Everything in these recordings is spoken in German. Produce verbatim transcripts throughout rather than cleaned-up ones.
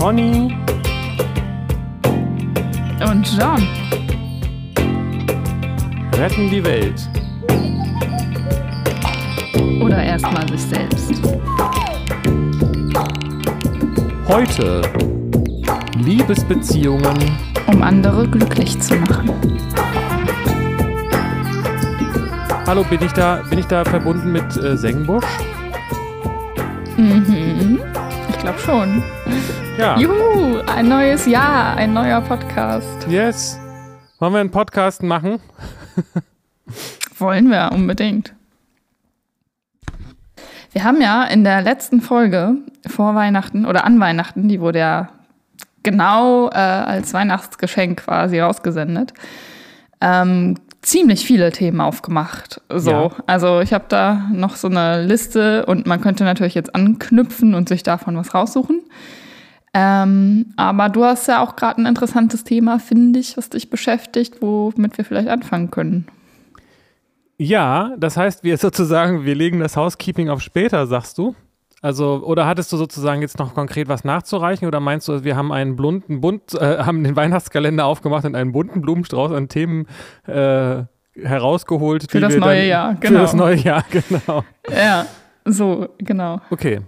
Conny und John retten die Welt. Oder erstmal sich selbst. Heute Liebesbeziehungen, um andere glücklich zu machen. Hallo, bin ich da, bin ich da verbunden mit äh, Sengbusch? Mhm, ich glaube schon. Ja. Juhu, ein neues Jahr, ein neuer Podcast. Yes. Wollen wir einen Podcast machen? Wollen wir, unbedingt. Wir haben ja in der letzten Folge vor Weihnachten oder an Weihnachten, die wurde ja genau äh, als Weihnachtsgeschenk quasi rausgesendet, ähm, ziemlich viele Themen aufgemacht. So, ja. Also ich habe da noch so eine Liste und man könnte natürlich jetzt anknüpfen und sich davon was raussuchen. Ähm, aber du hast ja auch gerade ein interessantes Thema, finde ich, was dich beschäftigt, womit wir vielleicht anfangen können. Ja, das heißt, wir sozusagen, wir legen das Housekeeping auf später, sagst du? Also, oder hattest du sozusagen jetzt noch konkret was nachzureichen oder meinst du, wir haben einen bunten, bunt, äh, haben den Weihnachtskalender aufgemacht und einen bunten Blumenstrauß an Themen äh, herausgeholt? Für das neue dann, Jahr, genau. Für das neue Jahr, genau. Ja, so, genau. Okay.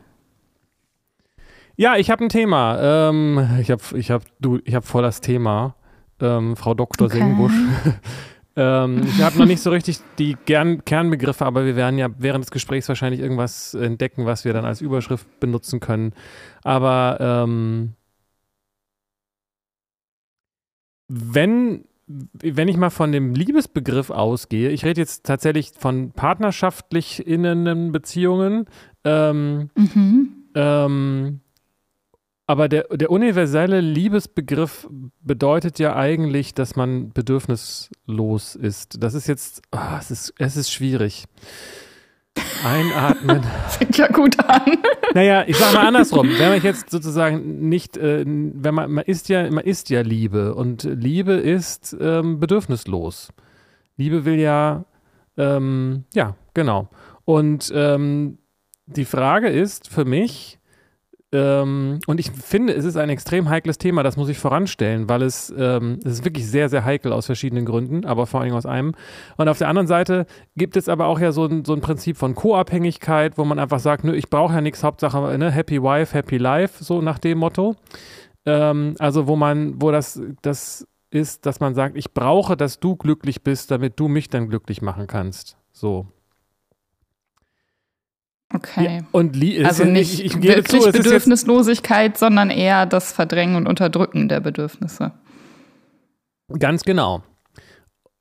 Ja, ich habe ein Thema. Ähm, ich habe ich hab, du, ich hab voll das Thema, ähm, Frau Doktor Okay. Sengbusch. Ähm, ich habe noch nicht so richtig die Kern- Kernbegriffe, aber wir werden ja während des Gesprächs wahrscheinlich irgendwas entdecken, was wir dann als Überschrift benutzen können. Aber ähm, wenn, wenn ich mal von dem Liebesbegriff ausgehe, ich rede jetzt tatsächlich von partnerschaftlich innenen Beziehungen, ähm, mhm. ähm, aber der, der universelle Liebesbegriff bedeutet ja eigentlich, dass man bedürfnislos ist. Das ist jetzt, oh, es ist, es ist schwierig. Einatmen. Fängt ja gut an. Naja, ich sag mal andersrum. Wenn man jetzt sozusagen nicht, äh, wenn man, man ist ja, man ist ja Liebe und Liebe ist ähm, bedürfnislos. Liebe will ja, ähm, ja, genau. Und ähm, die Frage ist für mich, Ähm, und ich finde, es ist ein extrem heikles Thema, das muss ich voranstellen, weil es, ähm, es ist wirklich sehr, sehr heikel aus verschiedenen Gründen, aber vor allem aus einem. Und auf der anderen Seite gibt es aber auch ja so ein, so ein Prinzip von Co-Abhängigkeit, wo man einfach sagt, nö, ich brauche ja nichts, Hauptsache, ne, happy wife, happy life, so nach dem Motto. Ähm, also wo man, wo das, das ist, dass man sagt, ich brauche, dass du glücklich bist, damit du mich dann glücklich machen kannst. So. Okay. Ja, und li- also nicht ich, ich, ich wirklich zu, Bedürfnislosigkeit, sondern eher das Verdrängen und Unterdrücken der Bedürfnisse. Ganz genau.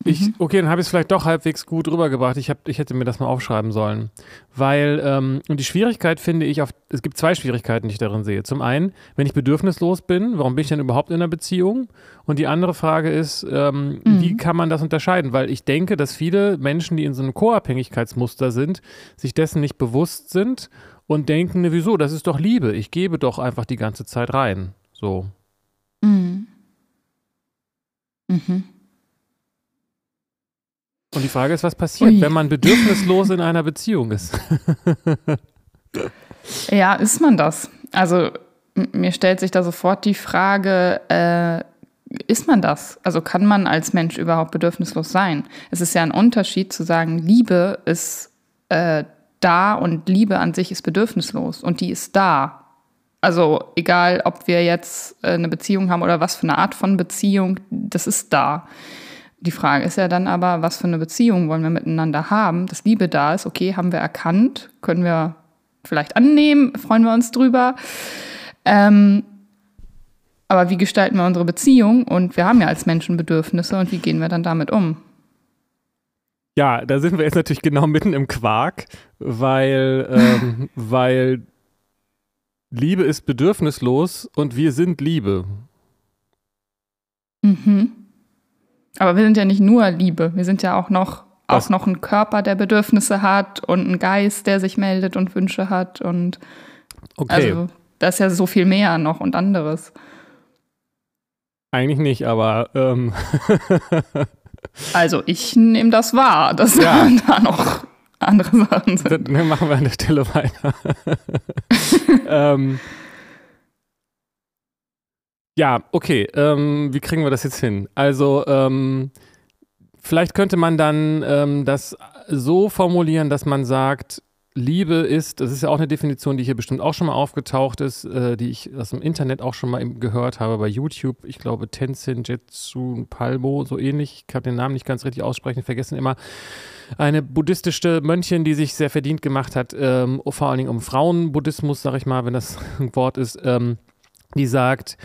Mhm. Ich, okay, dann habe ich es vielleicht doch halbwegs gut rübergebracht. Ich, hab, ich hätte mir das mal aufschreiben sollen. Weil, ähm, und die Schwierigkeit finde ich, auf, es gibt zwei Schwierigkeiten, die ich darin sehe. Zum einen, wenn ich bedürfnislos bin, warum bin ich denn überhaupt in einer Beziehung? Und die andere Frage ist, ähm, mhm. wie kann man das unterscheiden? Weil ich denke, dass viele Menschen, die in so einem Co-Abhängigkeitsmuster sind, sich dessen nicht bewusst sind und denken, ne, wieso, das ist doch Liebe. Ich gebe doch einfach die ganze Zeit rein. So. Mhm. Mhm. Und die Frage ist, was passiert, Ui. wenn man bedürfnislos in einer Beziehung ist? Ja, ist man das? Also m- mir stellt sich da sofort die Frage, äh, ist man das? Also kann man als Mensch überhaupt bedürfnislos sein? Es ist ja ein Unterschied zu sagen, Liebe ist äh, da und Liebe an sich ist bedürfnislos und die ist da. Also egal, ob wir jetzt äh, eine Beziehung haben oder was für eine Art von Beziehung, das ist da. Die Frage ist ja dann aber, was für eine Beziehung wollen wir miteinander haben? Dass Liebe da ist, okay, haben wir erkannt, können wir vielleicht annehmen, freuen wir uns drüber. Ähm, aber wie gestalten wir unsere Beziehung? Und wir haben ja als Menschen Bedürfnisse und wie gehen wir dann damit um? Ja, da sind wir jetzt natürlich genau mitten im Quark, weil, ähm, weil Liebe ist bedürfnislos und wir sind Liebe. Mhm. Aber wir sind ja nicht nur Liebe, wir sind ja auch noch, auch noch ein Körper, der Bedürfnisse hat und ein Geist, der sich meldet und Wünsche hat und okay. Also da ist ja so viel mehr noch und anderes. Eigentlich nicht, aber ähm. Also ich nehme das wahr, dass ja. da noch andere Sachen sind. Dann machen wir an der Stelle weiter. ähm. Ja, okay. Ähm, wie kriegen wir das jetzt hin? Also, ähm, vielleicht könnte man dann ähm, das so formulieren, dass man sagt, Liebe ist, das ist ja auch eine Definition, die hier bestimmt auch schon mal aufgetaucht ist, äh, die ich aus dem Internet auch schon mal gehört habe bei YouTube. Ich glaube, Tenzin Jetsu Palmo, so ähnlich. Ich habe den Namen nicht ganz richtig aussprechen, vergessen immer. Eine buddhistische Mönchin, die sich sehr verdient gemacht hat, ähm, vor allen Dingen um Frauenbuddhismus, sage ich mal, wenn das ein Wort ist, ähm, die sagt,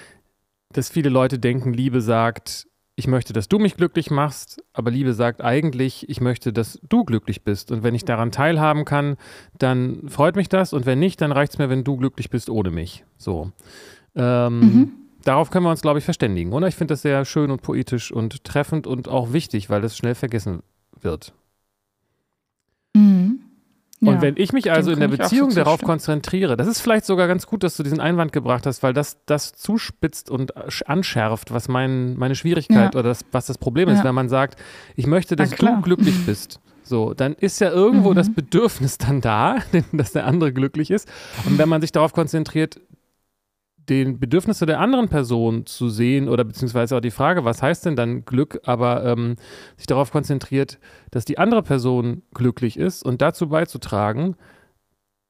dass viele Leute denken, Liebe sagt, ich möchte, dass du mich glücklich machst, aber Liebe sagt eigentlich, ich möchte, dass du glücklich bist. Und wenn ich daran teilhaben kann, dann freut mich das. Und wenn nicht, dann reicht es mir, wenn du glücklich bist ohne mich. So. Ähm, mhm. Darauf können wir uns, glaube ich, verständigen, oder? Ich finde das sehr schön und poetisch und treffend und auch wichtig, weil das schnell vergessen wird. Mhm. Und ja, wenn ich mich also in der Beziehung so darauf konzentriere, das ist vielleicht sogar ganz gut, dass du diesen Einwand gebracht hast, weil das, das zuspitzt und anschärft, was mein, meine Schwierigkeit ja. oder das, was das Problem ja. ist, wenn man sagt, ich möchte, dass du glücklich bist. So, dann ist ja irgendwo mhm. das Bedürfnis dann da, dass der andere glücklich ist. Und wenn man sich darauf konzentriert, den Bedürfnisse der anderen Person zu sehen oder beziehungsweise auch die Frage, was heißt denn dann Glück, aber ähm, sich darauf konzentriert, dass die andere Person glücklich ist und dazu beizutragen,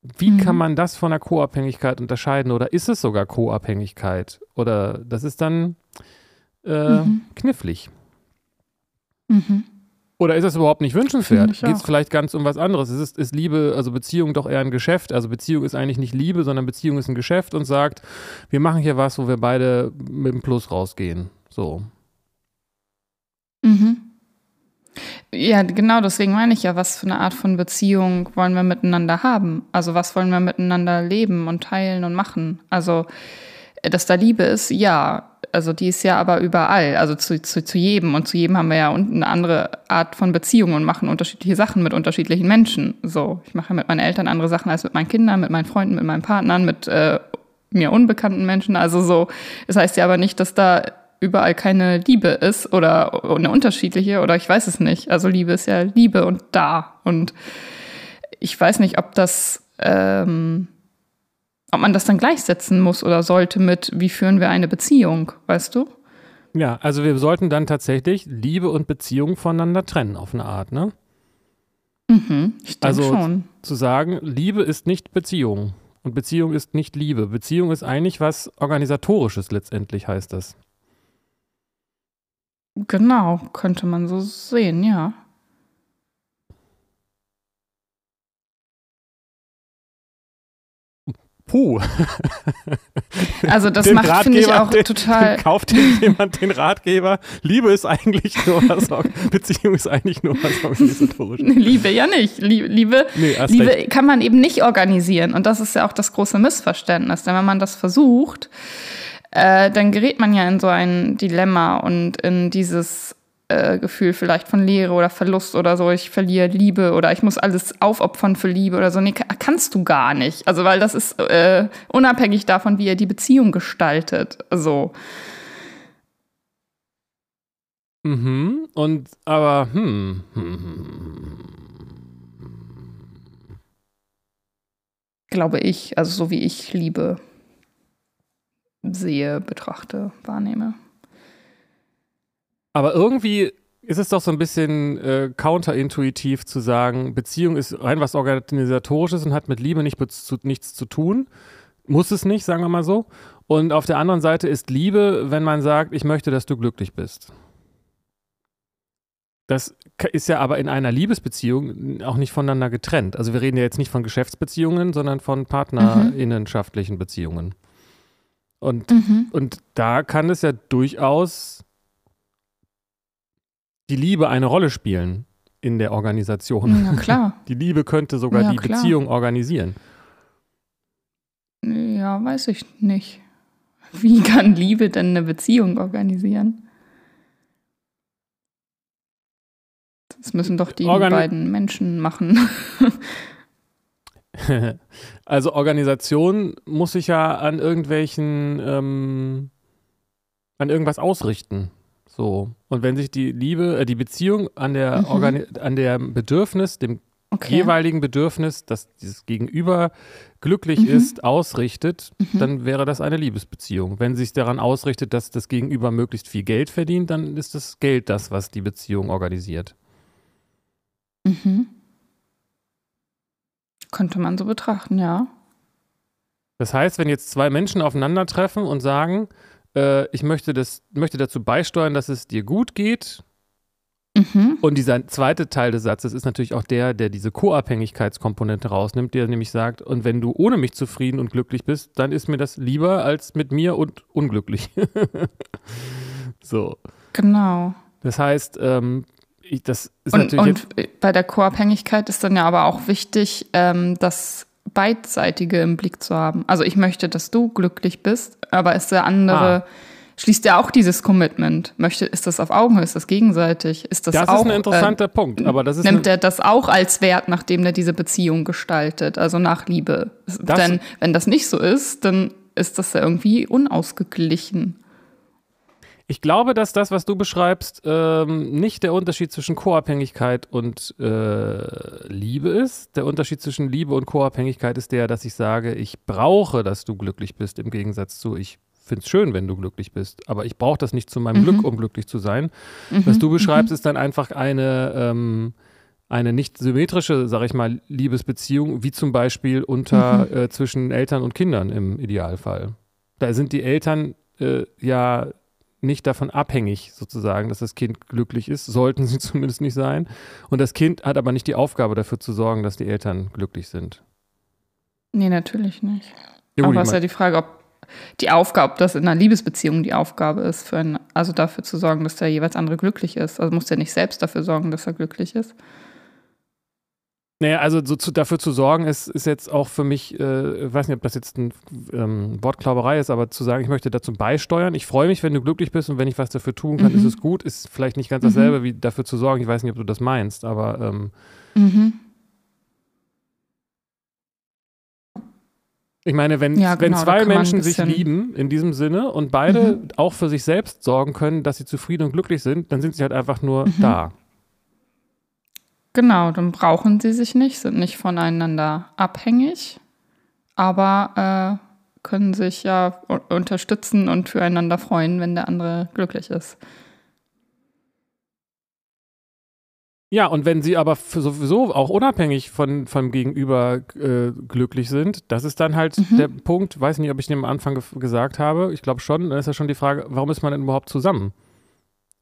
wie mhm. kann man das von einer Co-Abhängigkeit unterscheiden oder ist es sogar Co-Abhängigkeit oder das ist dann äh, mhm. knifflig. Mhm. Oder ist das überhaupt nicht wünschenswert? Geht es vielleicht ganz um was anderes? Es ist, ist Liebe, also Beziehung doch eher ein Geschäft. Also Beziehung ist eigentlich nicht Liebe, sondern Beziehung ist ein Geschäft und sagt, wir machen hier was, wo wir beide mit dem Plus rausgehen. So. Mhm. Ja, genau, deswegen meine ich ja, was für eine Art von Beziehung wollen wir miteinander haben? Also was wollen wir miteinander leben und teilen und machen? Also, dass da Liebe ist, ja. Also die ist ja aber überall, also zu, zu, zu jedem. Und zu jedem haben wir ja eine andere Art von Beziehung und machen unterschiedliche Sachen mit unterschiedlichen Menschen. So, ich mache ja mit meinen Eltern andere Sachen als mit meinen Kindern, mit meinen Freunden, mit meinen Partnern, mit äh, mir unbekannten Menschen. Also so, das heißt ja aber nicht, dass da überall keine Liebe ist oder eine unterschiedliche oder ich weiß es nicht. Also Liebe ist ja Liebe und da. Und ich weiß nicht, ob das... Ähm ob man das dann gleichsetzen muss oder sollte mit, wie führen wir eine Beziehung, weißt du? Ja, also wir sollten dann tatsächlich Liebe und Beziehung voneinander trennen auf eine Art, ne? Mhm, ich denke schon. Also zu sagen, Liebe ist nicht Beziehung und Beziehung ist nicht Liebe. Beziehung ist eigentlich was Organisatorisches, letztendlich heißt das. Genau, könnte man so sehen, ja. Puh. Also das den macht, finde ich, auch den, total... Den kauft jemand den Ratgeber? Liebe ist eigentlich nur was... Beziehung ist eigentlich nur was organisatorisches. Liebe ja nicht. Liebe, nee, Liebe kann man eben nicht organisieren. Und das ist ja auch das große Missverständnis. Denn wenn man das versucht, äh, dann gerät man ja in so ein Dilemma und in dieses... Gefühl vielleicht von Leere oder Verlust oder so, ich verliere Liebe oder ich muss alles aufopfern für Liebe oder so. Nee, kannst du gar nicht. Also, weil das ist äh, unabhängig davon, wie ihr die Beziehung gestaltet. So. Mhm. Und, aber, hm. Glaube ich, also so wie ich Liebe sehe, betrachte, wahrnehme. Aber irgendwie ist es doch so ein bisschen äh, counterintuitiv zu sagen, Beziehung ist rein was Organisatorisches und hat mit Liebe nicht be- zu, nichts zu tun. Muss es nicht, sagen wir mal so. Und auf der anderen Seite ist Liebe, wenn man sagt, ich möchte, dass du glücklich bist. Das ist ja aber in einer Liebesbeziehung auch nicht voneinander getrennt. Also wir reden ja jetzt nicht von Geschäftsbeziehungen, sondern von partnerinnenschaftlichen Beziehungen. Und, mhm. und da kann es ja durchaus... die Liebe eine Rolle spielen in der Organisation. Na klar. Die Liebe könnte sogar ja, die klar. Beziehung organisieren. Ja, weiß ich nicht. Wie kann Liebe denn eine Beziehung organisieren? Das müssen doch die Organi- beiden Menschen machen. Also Organisation muss sich ja an irgendwelchen, ähm, an irgendwas ausrichten. So, und wenn sich die Liebe, äh, die Beziehung an der, mhm. Organi- an der Bedürfnis, dem okay. jeweiligen Bedürfnis, das dieses Gegenüber glücklich mhm. ist, ausrichtet, mhm. dann wäre das eine Liebesbeziehung. Wenn sich daran ausrichtet, dass das Gegenüber möglichst viel Geld verdient, dann ist das Geld das, was die Beziehung organisiert. Mhm. Könnte man so betrachten, ja. Das heißt, wenn jetzt zwei Menschen aufeinandertreffen und sagen, äh, ich möchte, das, möchte dazu beisteuern, dass es dir gut geht, mhm. und dieser zweite Teil des Satzes ist natürlich auch der, der diese Co-Abhängigkeitskomponente rausnimmt, der nämlich sagt, und wenn du ohne mich zufrieden und glücklich bist, dann ist mir das lieber als mit mir und unglücklich. So. Genau. Das heißt, ähm, ich, das ist und, natürlich... Und bei der Co-Abhängigkeit ist dann ja aber auch wichtig, ähm, dass... Beidseitige im Blick zu haben. Also ich möchte, dass du glücklich bist, aber ist der andere, ah. schließt ja auch dieses Commitment. Möchte, ist das auf Augenhöhe, ist das gegenseitig? Ist das, das auch, ist ein interessanter äh, Punkt. Aber das ist nimmt er das auch als Wert, nachdem er diese Beziehung gestaltet, also nach Liebe? Das, Denn wenn das nicht so ist, dann ist das ja irgendwie unausgeglichen. Ich glaube, dass das, was du beschreibst, ähm, nicht der Unterschied zwischen Co-Abhängigkeit und äh, Liebe ist. Der Unterschied zwischen Liebe und Co-Abhängigkeit ist der, dass ich sage, ich brauche, dass du glücklich bist, im Gegensatz zu, ich finde es schön, wenn du glücklich bist, aber ich brauche das nicht zu meinem mhm. Glück, um glücklich zu sein. Mhm. Was du beschreibst, mhm. ist dann einfach eine, ähm, eine nicht symmetrische, sag ich mal, Liebesbeziehung, wie zum Beispiel unter, mhm. äh, zwischen Eltern und Kindern im Idealfall. Da sind die Eltern äh, ja... nicht davon abhängig sozusagen, dass das Kind glücklich ist, sollten sie zumindest nicht sein. Und das Kind hat aber nicht die Aufgabe dafür zu sorgen, dass die Eltern glücklich sind. Nee, natürlich nicht. Ja, aber es ist ja die Frage, ob die Aufgabe, ob das in einer Liebesbeziehung die Aufgabe ist, für einen, also dafür zu sorgen, dass der jeweils andere glücklich ist. Also muss der nicht selbst dafür sorgen, dass er glücklich ist. Naja, also so zu, dafür zu sorgen, ist, ist jetzt auch für mich, äh, ich weiß nicht, ob das jetzt eine ähm, Wortklauberei ist, aber zu sagen, ich möchte dazu beisteuern, ich freue mich, wenn du glücklich bist und wenn ich was dafür tun kann, mhm. ist es gut, ist vielleicht nicht ganz dasselbe, mhm. wie dafür zu sorgen, ich weiß nicht, ob du das meinst, aber ähm, mhm. ich meine, wenn, ja, genau, wenn zwei Menschen sich lieben in diesem Sinne und beide mhm. auch für sich selbst sorgen können, dass sie zufrieden und glücklich sind, dann sind sie halt einfach nur mhm. da. Genau, dann brauchen sie sich nicht, sind nicht voneinander abhängig, aber äh, können sich ja u- unterstützen und füreinander freuen, wenn der andere glücklich ist. Ja, und wenn sie aber sowieso auch unabhängig von, vom Gegenüber äh, glücklich sind, das ist dann halt mhm. der Punkt, weiß nicht, ob ich den am Anfang ge- gesagt habe, ich glaube schon, dann ist ja schon die Frage, warum ist man denn überhaupt zusammen?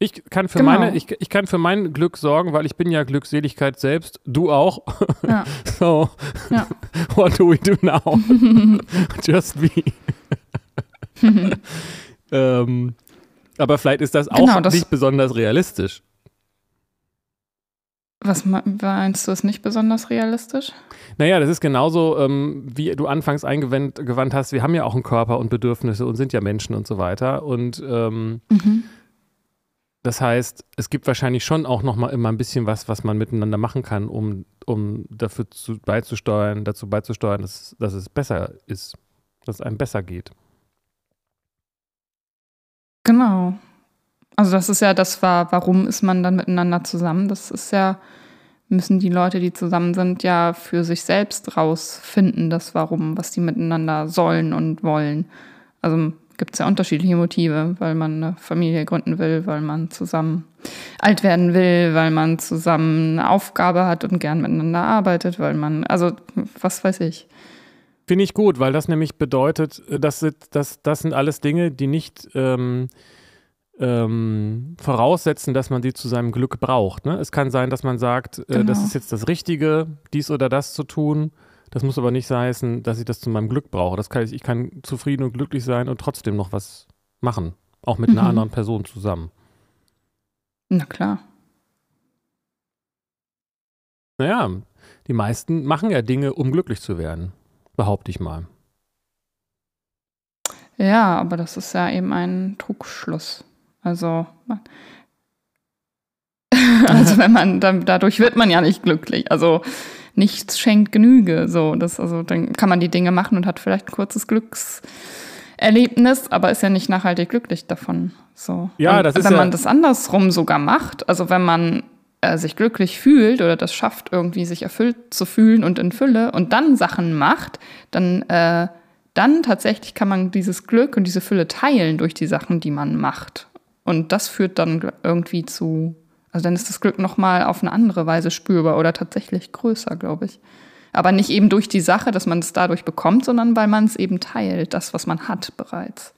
Ich kann, für genau. meine, ich, ich kann für mein Glück sorgen, weil ich bin ja Glückseligkeit selbst. Du auch. Ja. So, ja. What do we do now? Just me. ähm, aber vielleicht ist das auch genau, das, nicht besonders realistisch. Was meinst du, ist nicht besonders realistisch? Naja, das ist genauso, ähm, wie du anfangs eingewandt hast. Wir haben ja auch einen Körper und Bedürfnisse und sind ja Menschen und so weiter. Und ähm, mhm. das heißt, es gibt wahrscheinlich schon auch nochmal immer ein bisschen was, was man miteinander machen kann, um, um dafür zu, beizusteuern, dazu beizusteuern, dass, dass es besser ist, dass es einem besser geht. Genau. Also das ist ja das, warum ist man dann miteinander zusammen? Das ist ja, müssen die Leute, die zusammen sind, ja für sich selbst rausfinden, das Warum, was die miteinander sollen und wollen. Also gibt es ja unterschiedliche Motive, weil man eine Familie gründen will, weil man zusammen alt werden will, weil man zusammen eine Aufgabe hat und gern miteinander arbeitet, weil man, also was weiß ich. Finde ich gut, weil das nämlich bedeutet, dass das, das sind alles Dinge, die nicht ähm, ähm, voraussetzen, dass man die zu seinem Glück braucht. Ne? Es kann sein, dass man sagt, äh, genau. das ist jetzt das Richtige, dies oder das zu tun. Das muss aber nicht heißen, dass ich das zu meinem Glück brauche. Das kann ich, ich kann zufrieden und glücklich sein und trotzdem noch was machen. Auch mit mhm. einer anderen Person zusammen. Na klar. Naja, die meisten machen ja Dinge, um glücklich zu werden. Behaupte ich mal. Ja, aber das ist ja eben ein Trugschluss. Also... Also wenn man, dann, dadurch wird man ja nicht glücklich. Also nichts schenkt Genüge. So, das, also, dann kann man die Dinge machen und hat vielleicht ein kurzes Glückserlebnis, aber ist ja nicht nachhaltig glücklich davon. So. Ja, das ist wenn ja man das andersrum sogar macht, also wenn man äh, sich glücklich fühlt oder das schafft, irgendwie sich erfüllt zu fühlen und in Fülle und dann Sachen macht, dann, äh, dann tatsächlich kann man dieses Glück und diese Fülle teilen durch die Sachen, die man macht. Und das führt dann irgendwie zu, also dann ist das Glück nochmal auf eine andere Weise spürbar oder tatsächlich größer, glaube ich. Aber nicht eben durch die Sache, dass man es dadurch bekommt, sondern weil man es eben teilt, das, was man hat bereits.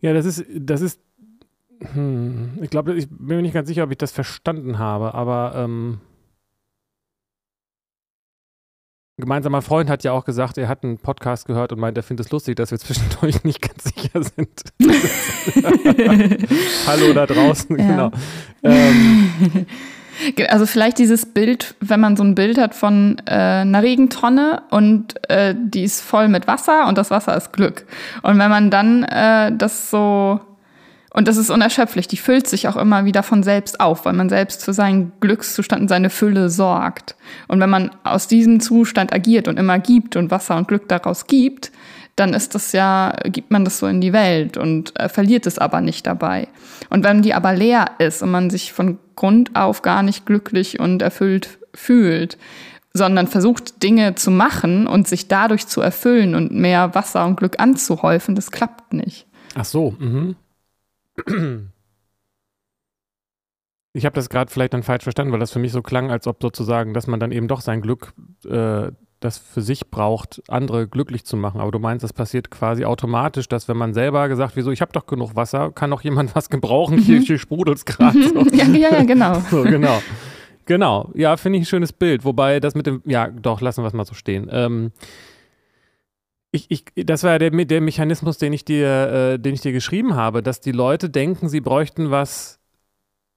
Ja, das ist, das ist, hm, ich glaube, ich bin mir nicht ganz sicher, ob ich das verstanden habe, aber ähm, ein gemeinsamer Freund hat ja auch gesagt, er hat einen Podcast gehört und meint, er findet es lustig, dass wir zwischendurch nicht ganz sicher sind. Hallo da draußen, ja. Genau. Ähm, Also vielleicht dieses Bild, wenn man so ein Bild hat von äh, einer Regentonne und äh, die ist voll mit Wasser und das Wasser ist Glück. Und wenn man dann äh, das so, und das ist unerschöpflich, die füllt sich auch immer wieder von selbst auf, weil man selbst für seinen Glückszustand und seine Fülle sorgt. Und wenn man aus diesem Zustand agiert und immer gibt und Wasser und Glück daraus gibt, dann ist das ja, gibt man das so in die Welt und äh, verliert es aber nicht dabei. Und wenn die aber leer ist und man sich von Grund auf gar nicht glücklich und erfüllt fühlt, sondern versucht, Dinge zu machen und sich dadurch zu erfüllen und mehr Wasser und Glück anzuhäufen, das klappt nicht. Ach so. Mhm. Ich habe das gerade vielleicht dann falsch verstanden, weil das für mich so klang, als ob sozusagen, dass man dann eben doch sein Glück äh, das für sich braucht, andere glücklich zu machen. Aber du meinst, das passiert quasi automatisch, dass wenn man selber gesagt, wieso, ich habe doch genug Wasser, kann doch jemand was gebrauchen, mhm. hier, hier sprudelt es gerade. So. ja, ja, ja, genau. So, genau. Genau, ja, finde ich ein schönes Bild. Wobei das mit dem, ja, doch, lassen wir es mal so stehen. Ähm, ich, ich, das war ja der, der Mechanismus, den ich dir, äh, den ich dir geschrieben habe, dass die Leute denken, sie bräuchten was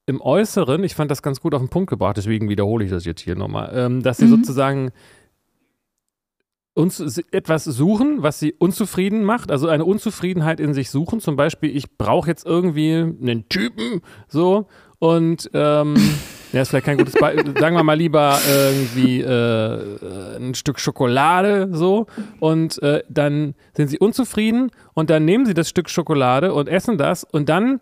im Äußeren. Ich fand das ganz gut auf den Punkt gebracht, deswegen wiederhole ich das jetzt hier nochmal. Ähm, dass sie mhm. sozusagen uns etwas suchen, was sie unzufrieden macht, also eine Unzufriedenheit in sich suchen, zum Beispiel, ich brauche jetzt irgendwie einen Typen, so, und, ähm, ja, ist vielleicht kein gutes Beispiel, sagen wir mal lieber irgendwie äh, ein Stück Schokolade, so, und äh, dann sind sie unzufrieden und dann nehmen sie das Stück Schokolade und essen das und dann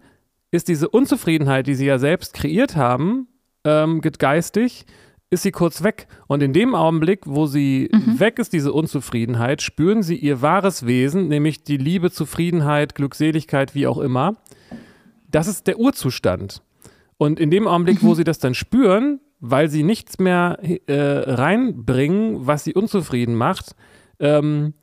ist diese Unzufriedenheit, die sie ja selbst kreiert haben, ähm, geistig, ist sie kurz weg. Und in dem Augenblick, wo sie mhm. weg ist, diese Unzufriedenheit, spüren sie ihr wahres Wesen, nämlich die Liebe, Zufriedenheit, Glückseligkeit, wie auch immer. Das ist der Urzustand. Und in dem Augenblick, mhm. wo sie das dann spüren, weil sie nichts mehr äh, reinbringen, was sie unzufrieden macht, ähm,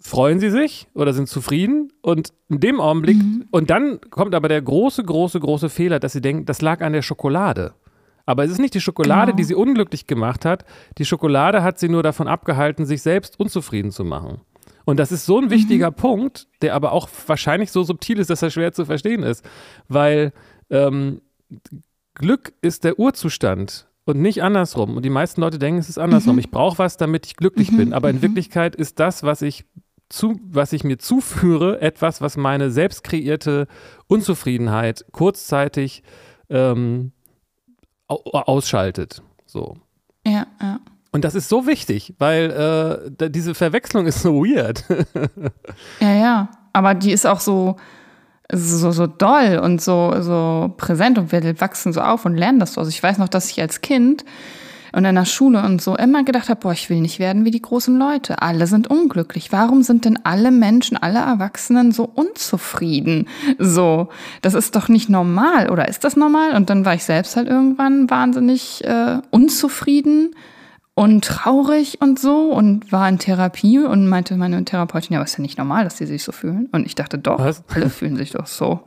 freuen sie sich oder sind zufrieden. Und in dem Augenblick, mhm. und dann kommt aber der große, große, große Fehler, dass sie denken, das lag an der Schokolade. Aber es ist nicht die Schokolade, genau. die sie unglücklich gemacht hat. Die Schokolade hat sie nur davon abgehalten, sich selbst unzufrieden zu machen. Und das ist so ein mhm. wichtiger Punkt, der aber auch wahrscheinlich so subtil ist, dass er schwer zu verstehen ist. Weil ähm, Glück ist der Urzustand und nicht andersrum. Und die meisten Leute denken, es ist andersrum. Mhm. Ich brauche was, damit ich glücklich mhm. bin. Aber in mhm. Wirklichkeit ist das, was ich, zu, was ich mir zuführe, etwas, was meine selbst kreierte Unzufriedenheit kurzzeitig ähm, ausschaltet. So. Ja, ja. Und das ist so wichtig, weil äh, da, diese Verwechslung ist so weird. Ja, ja. Aber die ist auch so, so, so doll und so, so präsent und wir wachsen so auf und lernen das so. Also ich weiß noch, dass ich als Kind und in der Schule und so immer gedacht habe, boah, ich will nicht werden wie die großen Leute. Alle sind unglücklich. Warum sind denn alle Menschen, alle Erwachsenen so unzufrieden? So, das ist doch nicht normal, oder ist das normal? Und dann war ich selbst halt irgendwann wahnsinnig äh, unzufrieden und traurig und so und war in Therapie und meinte meine Therapeutin, ja, aber ist ja nicht normal, dass die sich so fühlen. Und ich dachte, doch, was? Alle fühlen sich doch so.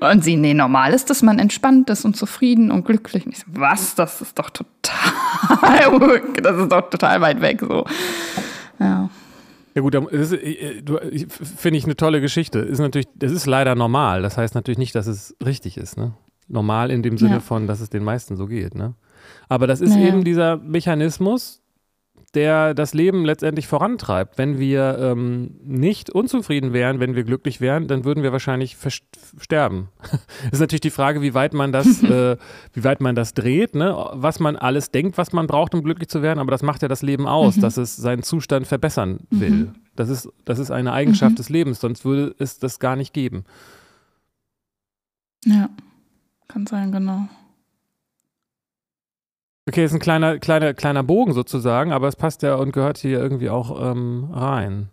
Und sie, nee, normal ist, dass man entspannt ist und zufrieden und glücklich. Und ich so, was? Das ist doch total, das ist doch total weit weg, so. Ja. Ja gut, das finde ich eine tolle Geschichte. Ist natürlich, das ist leider normal. Das heißt natürlich nicht, dass es richtig ist, ne? Normal in dem Sinne ja. von, dass es den meisten so geht, ne? Aber das ist naja. eben dieser Mechanismus, der das Leben letztendlich vorantreibt. Wenn wir ähm, nicht unzufrieden wären, wenn wir glücklich wären, dann würden wir wahrscheinlich vers- sterben. Ist natürlich die Frage, wie weit man das, äh, wie weit man das dreht, ne? Was man alles denkt, was man braucht, um glücklich zu werden. Aber das macht ja das Leben aus, mhm. dass es seinen Zustand verbessern mhm. will. Das ist, das ist eine Eigenschaft mhm. des Lebens, sonst würde es das gar nicht geben. Ja. Kann sein, genau. Okay, ist ein kleiner, kleiner, kleiner Bogen sozusagen, aber es passt ja und gehört hier irgendwie auch ähm, rein.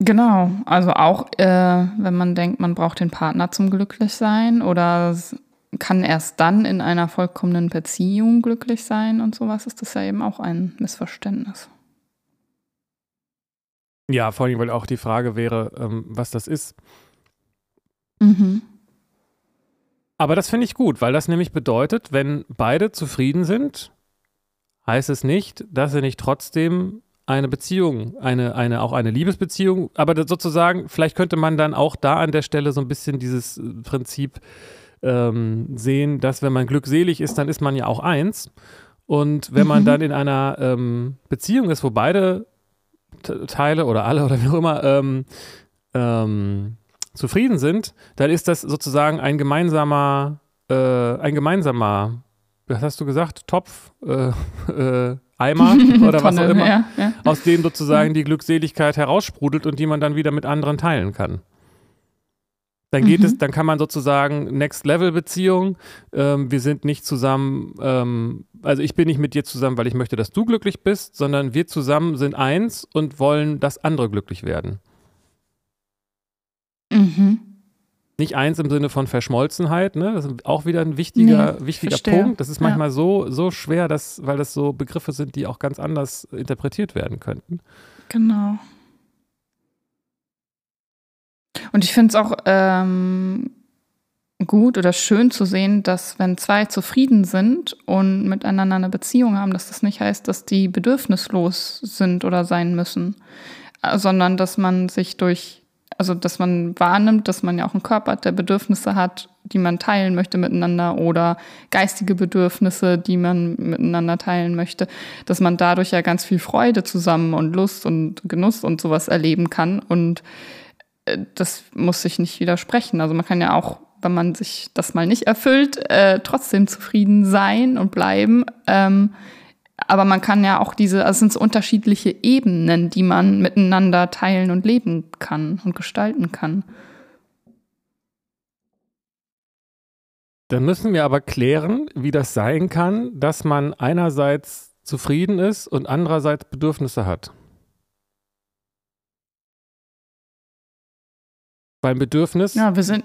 Genau, also auch äh, wenn man denkt, man braucht den Partner zum Glücklichsein oder kann erst dann in einer vollkommenen Beziehung glücklich sein und sowas, ist das ja eben auch ein Missverständnis. Ja, vor allem, weil auch die Frage wäre, ähm, was das ist. Mhm. Aber das finde ich gut, weil das nämlich bedeutet, wenn beide zufrieden sind, heißt es nicht, dass sie nicht trotzdem eine Beziehung, eine, eine, auch eine Liebesbeziehung, aber sozusagen, vielleicht könnte man dann auch da an der Stelle so ein bisschen dieses Prinzip ähm, sehen, dass wenn man glückselig ist, dann ist man ja auch eins. Und wenn man dann in einer ähm, Beziehung ist, wo beide Teile oder alle oder wie auch immer ähm, ähm, zufrieden sind, dann ist das sozusagen ein gemeinsamer, äh, ein gemeinsamer, was hast du gesagt, Topf, äh, äh, Eimer oder was auch immer, ja, ja. aus dem sozusagen die Glückseligkeit heraussprudelt und die man dann wieder mit anderen teilen kann. Dann geht mhm. es, dann kann man sozusagen Next-Level-Beziehung, ähm, wir sind nicht zusammen, ähm, also ich bin nicht mit dir zusammen, weil ich möchte, dass du glücklich bist, sondern wir zusammen sind eins und wollen, dass andere glücklich werden. Mhm. Nicht eins im Sinne von Verschmolzenheit, ne? Das ist auch wieder ein wichtiger, nee, wichtiger verstehe. Punkt. Das ist manchmal ja. so, so schwer, dass, weil das so Begriffe sind, die auch ganz anders interpretiert werden könnten. Genau. Und ich finde es auch ähm, gut oder schön zu sehen, dass wenn zwei zufrieden sind und miteinander eine Beziehung haben, dass das nicht heißt, dass die bedürfnislos sind oder sein müssen, sondern dass man sich durch Also, dass man wahrnimmt, dass man ja auch einen Körper hat, der Bedürfnisse hat, die man teilen möchte miteinander oder geistige Bedürfnisse, die man miteinander teilen möchte, dass man dadurch ja ganz viel Freude zusammen und Lust und Genuss und sowas erleben kann. Und das muss sich nicht widersprechen. Also man kann ja auch, wenn man sich das mal nicht erfüllt, äh, trotzdem zufrieden sein und bleiben. Ähm, aber man kann ja auch diese, also es sind so unterschiedliche Ebenen, die man miteinander teilen und leben kann und gestalten kann. Dann müssen wir aber klären, wie das sein kann, dass man einerseits zufrieden ist und andererseits Bedürfnisse hat. Beim Bedürfnis ja, wir sind,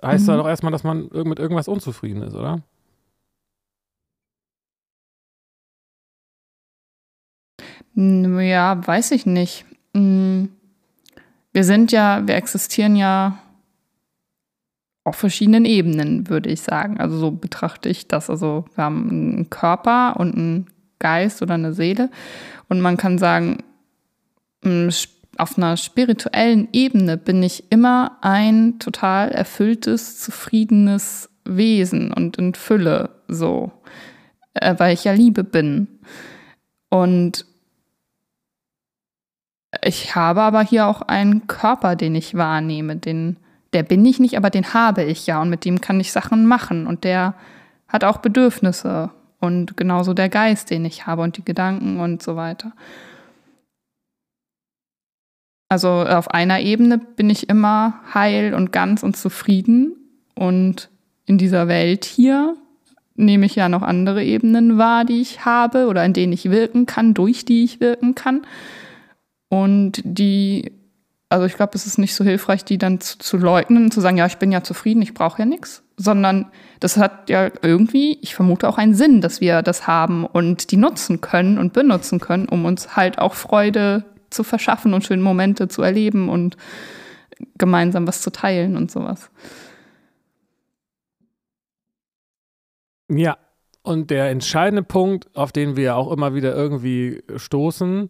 heißt ja doch erstmal, dass man mit irgendwas unzufrieden ist, oder? Ja, weiß ich nicht. Wir sind ja, wir existieren ja auf verschiedenen Ebenen, würde ich sagen. Also so betrachte ich das. Also wir haben einen Körper und einen Geist oder eine Seele. Und man kann sagen, auf einer spirituellen Ebene bin ich immer ein total erfülltes, zufriedenes Wesen und in Fülle so, weil ich ja Liebe bin. Und ich habe aber hier auch einen Körper, den ich wahrnehme. Den, der bin ich nicht, aber den habe ich ja. Und mit dem kann ich Sachen machen. Und der hat auch Bedürfnisse. Und genauso der Geist, den ich habe und die Gedanken und so weiter. Also auf einer Ebene bin ich immer heil und ganz und zufrieden. Und in dieser Welt hier nehme ich ja noch andere Ebenen wahr, die ich habe oder in denen ich wirken kann, durch die ich wirken kann. Und die, also ich glaube, es ist nicht so hilfreich, die dann zu, zu leugnen, zu sagen, ja, ich bin ja zufrieden, ich brauche ja nichts. Sondern das hat ja irgendwie, ich vermute, auch einen Sinn, dass wir das haben und die nutzen können und benutzen können, um uns halt auch Freude zu verschaffen und schöne Momente zu erleben und gemeinsam was zu teilen und sowas. Ja, und der entscheidende Punkt, auf den wir auch immer wieder irgendwie stoßen,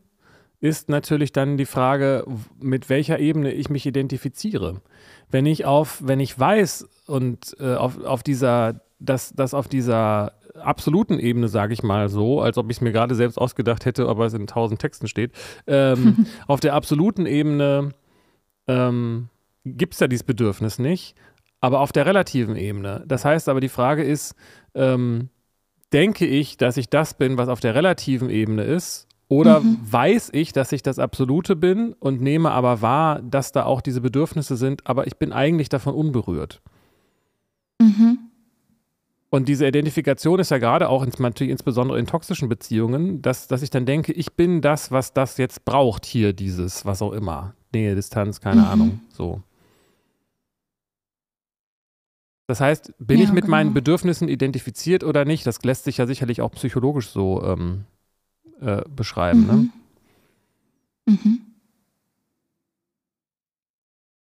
ist natürlich dann die Frage, mit welcher Ebene ich mich identifiziere. Wenn ich auf, wenn ich weiß und äh, auf, auf dieser, dass das auf dieser absoluten Ebene, sage ich mal so, als ob ich es mir gerade selbst ausgedacht hätte, aber es in tausend Texten steht, ähm, auf der absoluten Ebene ähm, gibt es ja dieses Bedürfnis nicht, aber auf der relativen Ebene. Das heißt aber, die Frage ist, ähm, denke ich, dass ich das bin, was auf der relativen Ebene ist? Oder mhm. weiß ich, dass ich das Absolute bin und nehme aber wahr, dass da auch diese Bedürfnisse sind, aber ich bin eigentlich davon unberührt. Mhm. Und diese Identifikation ist ja gerade auch in, natürlich insbesondere in toxischen Beziehungen, dass, dass ich dann denke, ich bin das, was das jetzt braucht hier, dieses, was auch immer. Nähe, Distanz, keine mhm. Ahnung, so. Das heißt, bin ja, ich mit genau. meinen Bedürfnissen identifiziert oder nicht? Das lässt sich ja sicherlich auch psychologisch so ähm, äh, beschreiben, mhm. ne? Mhm.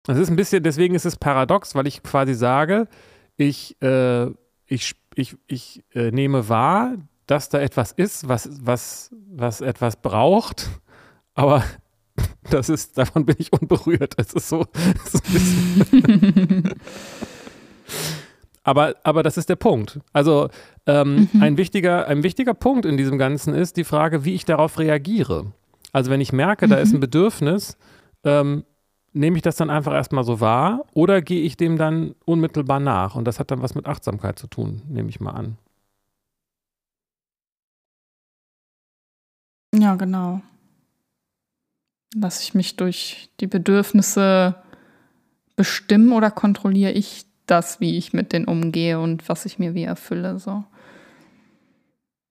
Das ist ein bisschen, deswegen ist es paradox, weil ich quasi sage, ich äh, Ich, ich, ich äh, nehme wahr, dass da etwas ist, was, was, was etwas braucht, aber das ist, davon bin ich unberührt. Es ist so, es ist ein bisschen aber, aber das ist der Punkt. Also ähm, mhm. ein wichtiger, ein wichtiger Punkt in diesem Ganzen ist die Frage, wie ich darauf reagiere. Also wenn ich merke, mhm. da ist ein Bedürfnis, ähm, nehme ich das dann einfach erstmal so wahr oder gehe ich dem dann unmittelbar nach? Und das hat dann was mit Achtsamkeit zu tun, nehme ich mal an. Ja, genau. Lasse ich mich durch die Bedürfnisse bestimmen oder kontrolliere ich das, wie ich mit denen umgehe und was ich mir wie erfülle, so?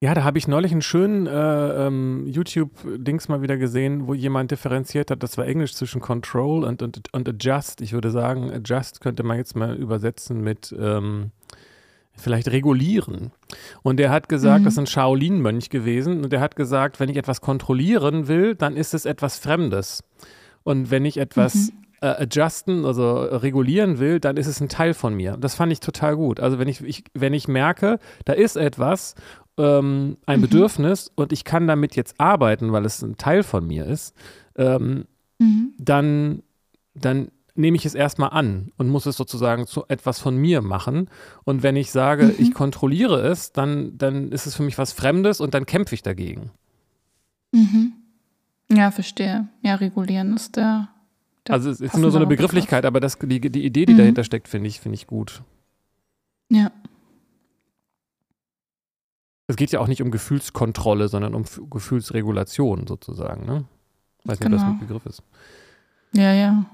Ja, da habe ich neulich einen schönen äh, ähm, YouTube-Dings mal wieder gesehen, wo jemand differenziert hat, das war Englisch zwischen Control und, und, und Adjust. Ich würde sagen, Adjust könnte man jetzt mal übersetzen mit ähm, vielleicht regulieren. Und der hat gesagt, mhm. das ist ein Shaolin-Mönch gewesen, und der hat gesagt, wenn ich etwas kontrollieren will, dann ist es etwas Fremdes. Und wenn ich etwas mhm. äh, adjusten, also regulieren will, dann ist es ein Teil von mir. Das fand ich total gut. Also wenn ich, ich, wenn ich merke, da ist etwas, ein mhm. Bedürfnis und ich kann damit jetzt arbeiten, weil es ein Teil von mir ist, ähm, mhm. dann, dann nehme ich es erstmal an und muss es sozusagen zu etwas von mir machen. Und wenn ich sage, mhm. ich kontrolliere es, dann, dann ist es für mich was Fremdes und dann kämpfe ich dagegen. Mhm. Ja, verstehe. Ja, regulieren ist der, der also es ist nur so eine Begrifflichkeit, Begriff. aber das, die, die Idee, die mhm. dahinter steckt, finde ich, finde ich gut. Ja. Es geht ja auch nicht um Gefühlskontrolle, sondern um F- Gefühlsregulation sozusagen, ne? Weiß nicht, ob das ein Begriff ist. Ja, ja.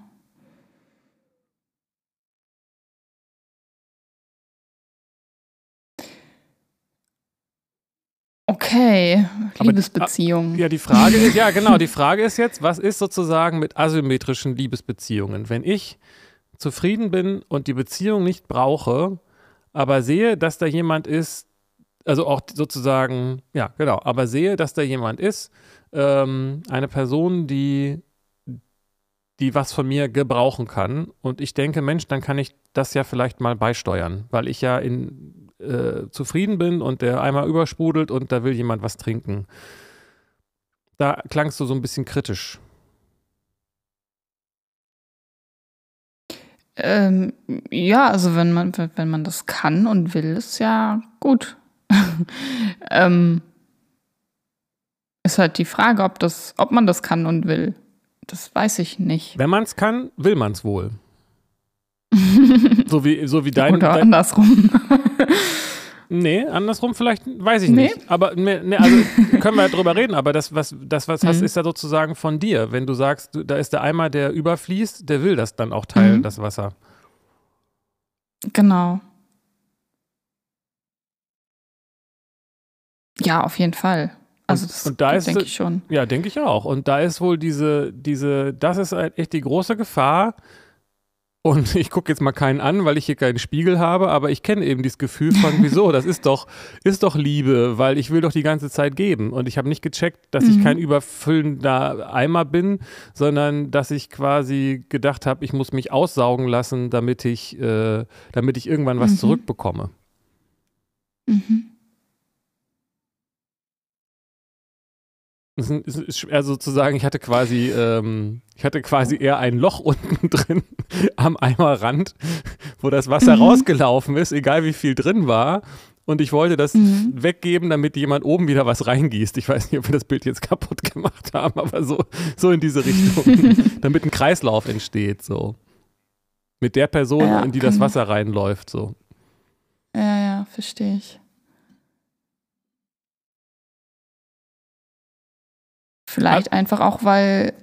Okay, Liebesbeziehungen. Ja, die Frage ist, ja, genau, die Frage ist jetzt, was ist sozusagen mit asymmetrischen Liebesbeziehungen? Wenn ich zufrieden bin und die Beziehung nicht brauche, aber sehe, dass da jemand ist, also auch sozusagen, ja, genau, aber sehe, dass da jemand ist, ähm, eine Person, die, die was von mir gebrauchen kann. Und ich denke, Mensch, dann kann ich das ja vielleicht mal beisteuern, weil ich ja in, äh, zufrieden bin und der Eimer übersprudelt und da will jemand was trinken. Da klangst du so ein bisschen kritisch. Ähm, ja, also wenn man, wenn man das kann und will, ist ja gut. ähm, ist halt die Frage, ob, das, ob man das kann und will. Das weiß ich nicht. Wenn man es kann, will man es wohl. so wie, so wie dein... Oder dein, andersrum. nee, andersrum vielleicht, weiß ich nee? nicht. Aber nee, also können wir ja drüber reden, aber das, was, das, was hast, mhm. ist ja sozusagen von dir. Wenn du sagst, da ist der Eimer, der überfließt, der will das dann auch teilen, mhm. das Wasser. Genau. Ja, auf jeden Fall. Also und, das denke ich schon. Ja, denke ich auch. Und da ist wohl diese, diese, das ist halt echt die große Gefahr. Und ich gucke jetzt mal keinen an, weil ich hier keinen Spiegel habe, aber ich kenne eben dieses Gefühl von, wieso, das ist doch, ist doch Liebe, weil ich will doch die ganze Zeit geben. Und ich habe nicht gecheckt, dass mhm. ich kein überfüllender Eimer bin, sondern dass ich quasi gedacht habe, ich muss mich aussaugen lassen, damit ich, äh, damit ich irgendwann was mhm. zurückbekomme. Mhm. Also sozusagen, ich hatte quasi, ähm, ich hatte quasi eher ein Loch unten drin am Eimerrand, wo das Wasser mhm. rausgelaufen ist, egal wie viel drin war. Und ich wollte das mhm. weggeben, damit jemand oben wieder was reingießt. Ich weiß nicht, ob wir das Bild jetzt kaputt gemacht haben, aber so, so in diese Richtung, damit ein Kreislauf entsteht, so. Mit der Person, ja, in die das Wasser reinläuft, so. Ja, ja, verstehe ich. Vielleicht einfach auch, weil,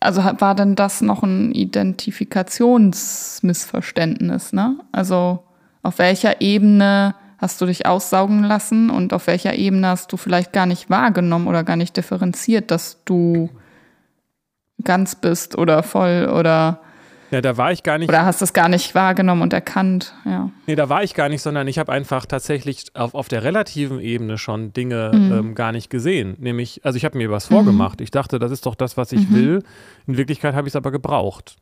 also war denn das noch ein Identifikationsmissverständnis, ne? Also Auf welcher Ebene hast du dich aussaugen lassen und auf welcher Ebene hast du vielleicht gar nicht wahrgenommen oder gar nicht differenziert, dass du ganz bist oder voll oder... Ja, da war ich gar nicht. Oder hast du es gar nicht wahrgenommen und erkannt? Ja. Nee, da war ich gar nicht, sondern ich habe einfach tatsächlich auf, auf der relativen Ebene schon Dinge mhm. ähm, gar nicht gesehen. Nämlich, also ich habe mir was mhm. vorgemacht. Ich dachte, das ist doch das, was ich mhm. will. In Wirklichkeit habe ich es aber gebraucht.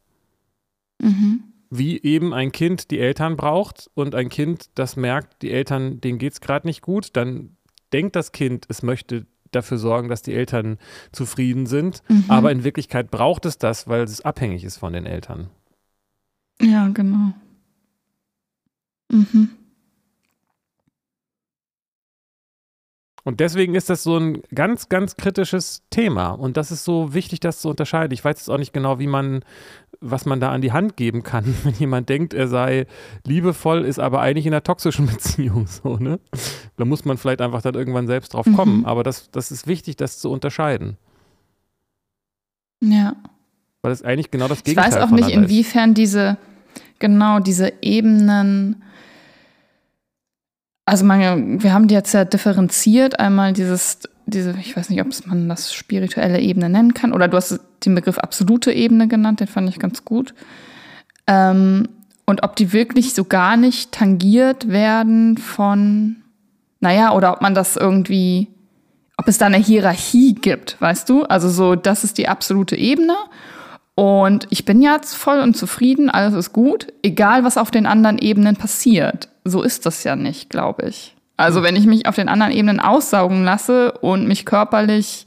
Mhm. Wie eben ein Kind die Eltern braucht und ein Kind, das merkt, die Eltern, denen geht es gerade nicht gut, dann denkt das Kind, es möchte dafür sorgen, dass die Eltern zufrieden sind. Mhm. Aber in Wirklichkeit braucht es das, weil es abhängig ist von den Eltern. Ja, genau. Mhm. Und deswegen ist das so ein ganz, ganz kritisches Thema. Und das ist so wichtig, das zu unterscheiden. Ich weiß jetzt auch nicht genau, wie man, was man da an die Hand geben kann, wenn jemand denkt, er sei liebevoll, ist aber eigentlich in einer toxischen Beziehung so, ne? Da muss man vielleicht einfach dann irgendwann selbst drauf kommen. Mhm. Aber das, das ist wichtig, das zu unterscheiden. Ja. Weil das eigentlich genau das Gegenteil ist. Ich weiß auch nicht, inwiefern diese, genau, diese Ebenen, also man, wir haben die jetzt ja differenziert, einmal dieses, diese, ich weiß nicht, ob man das spirituelle Ebene nennen kann, oder du hast den Begriff absolute Ebene genannt, den fand ich ganz gut. Ähm, und ob die wirklich so gar nicht tangiert werden von, naja, oder ob man das irgendwie, ob es da eine Hierarchie gibt, weißt du? Also so, das ist die absolute Ebene. Und ich bin jetzt voll und zufrieden, alles ist gut, egal was auf den anderen Ebenen passiert. So ist das ja nicht, glaube ich. Also wenn ich mich auf den anderen Ebenen aussaugen lasse und mich körperlich,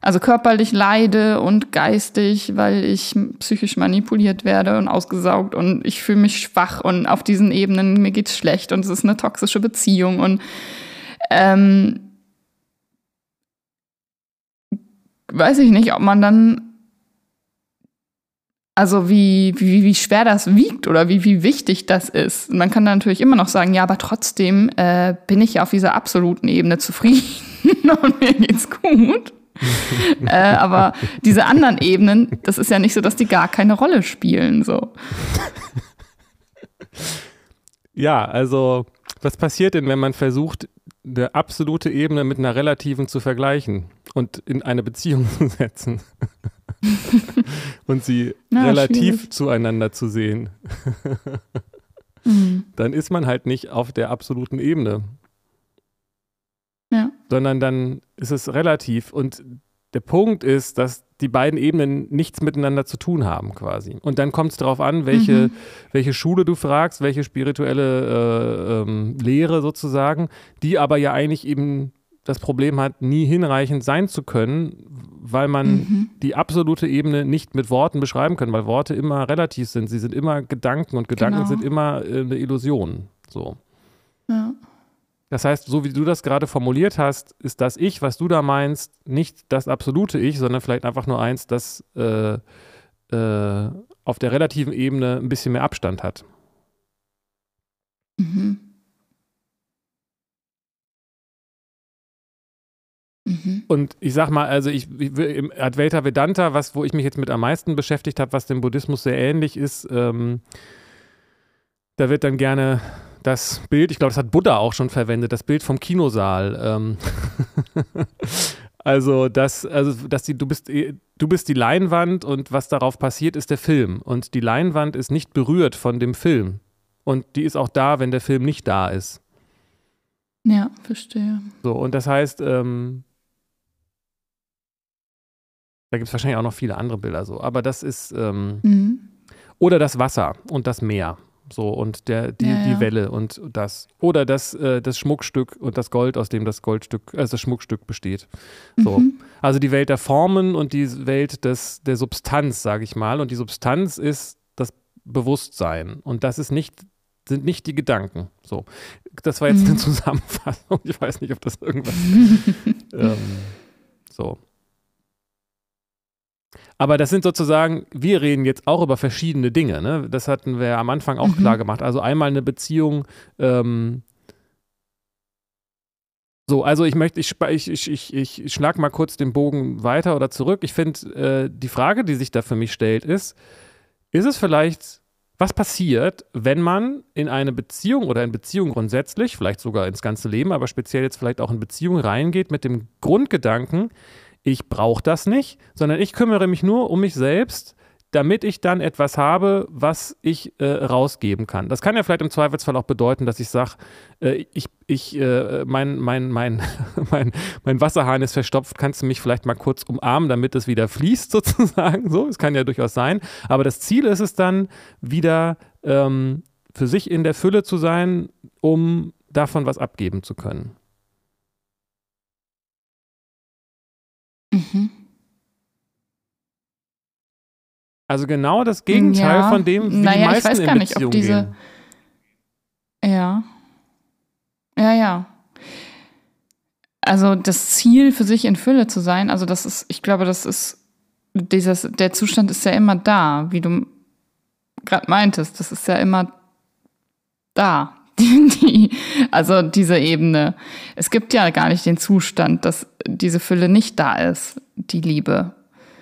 also körperlich leide und geistig, weil ich psychisch manipuliert werde und ausgesaugt und ich fühle mich schwach und auf diesen Ebenen, mir geht's schlecht und es ist eine toxische Beziehung und ähm, weiß ich nicht, ob man dann Also wie, wie, wie schwer das wiegt oder wie, wie wichtig das ist. Man kann da natürlich immer noch sagen, ja, aber trotzdem äh, bin ich ja auf dieser absoluten Ebene zufrieden und mir geht's gut. äh, aber diese anderen Ebenen, das ist ja nicht so, dass die gar keine Rolle spielen. So. Ja, also was passiert denn, wenn man versucht, eine absolute Ebene mit einer relativen zu vergleichen und in eine Beziehung zu setzen? und sie ja, relativ schwierig. Zueinander zu sehen, mhm. dann ist man halt nicht auf der absoluten Ebene, ja. sondern dann ist es relativ. Und der Punkt ist, dass die beiden Ebenen nichts miteinander zu tun haben quasi. Und dann kommt es darauf an, welche, mhm. welche Schule du fragst, welche spirituelle äh, ähm, Lehre sozusagen, die aber ja eigentlich eben das Problem hat, nie hinreichend sein zu können, weil man mhm. die absolute Ebene nicht mit Worten beschreiben kann, weil Worte immer relativ sind. Sie sind immer Gedanken und Gedanken genau. sind immer eine Illusion. So. Ja. Das heißt, so wie du das gerade formuliert hast, ist das Ich, was du da meinst, nicht das absolute Ich, sondern vielleicht einfach nur eins, das äh, äh, auf der relativen Ebene ein bisschen mehr Abstand hat. Mhm. Und ich sag mal, also ich, ich, im Advaita Vedanta, was, wo ich mich jetzt mit am meisten beschäftigt habe, was dem Buddhismus sehr ähnlich ist, ähm, da wird dann gerne das Bild, ich glaube, das hat Buddha auch schon verwendet, das Bild vom Kinosaal. Ähm, also, dass, also dass die, du bist, du bist die Leinwand und was darauf passiert, ist der Film. Und die Leinwand ist nicht berührt von dem Film. Und die ist auch da, wenn der Film nicht da ist. Ja, verstehe. So, und das heißt, ähm, da gibt es wahrscheinlich auch noch viele andere Bilder so, aber das ist, ähm, mhm. oder das Wasser und das Meer, so, und der, die, ja, ja. die Welle und das, oder das, äh, das Schmuckstück und das Gold, aus dem das Goldstück, also das Schmuckstück besteht. So. Mhm. Also die Welt der Formen und die Welt des, der Substanz, sage ich mal, und die Substanz ist das Bewusstsein und das ist nicht sind nicht die Gedanken. So, das war jetzt eine Zusammenfassung. Ich weiß nicht, ob das irgendwas ähm, so. Aber das sind sozusagen, wir reden jetzt auch über verschiedene Dinge. Ne? Das hatten wir am Anfang auch mhm. klar gemacht. Also einmal eine Beziehung. Ähm, so, also ich möchte, ich, ich, ich, ich, ich schlage mal kurz den Bogen weiter oder zurück. Ich finde, äh, die Frage, die sich da für mich stellt, ist, ist es vielleicht Was passiert, wenn man in eine Beziehung oder in Beziehung grundsätzlich, vielleicht sogar ins ganze Leben, aber speziell jetzt vielleicht auch in Beziehung reingeht mit dem Grundgedanken, ich brauche das nicht, sondern ich kümmere mich nur um mich selbst, damit ich dann etwas habe, was ich äh, rausgeben kann. Das kann ja vielleicht im Zweifelsfall auch bedeuten, dass ich sage, äh, ich, ich, äh, mein, mein, mein, mein, mein Wasserhahn ist verstopft, kannst du mich vielleicht mal kurz umarmen, damit es wieder fließt sozusagen. So, es kann ja durchaus sein. Aber das Ziel ist es dann, wieder ähm, für sich in der Fülle zu sein, um davon was abgeben zu können. Mhm. Also genau das Gegenteil ja, von dem, wie naja, die meisten ich weiß gar in Beziehung nicht, ob diese, gehen. Ja. Ja, ja. Also das Ziel für sich in Fülle zu sein, also das ist, ich glaube, das ist, dieses, der Zustand ist ja immer da, wie du gerade meintest, das ist ja immer da, die, also diese Ebene. Es gibt ja gar nicht den Zustand, dass diese Fülle nicht da ist, die Liebe.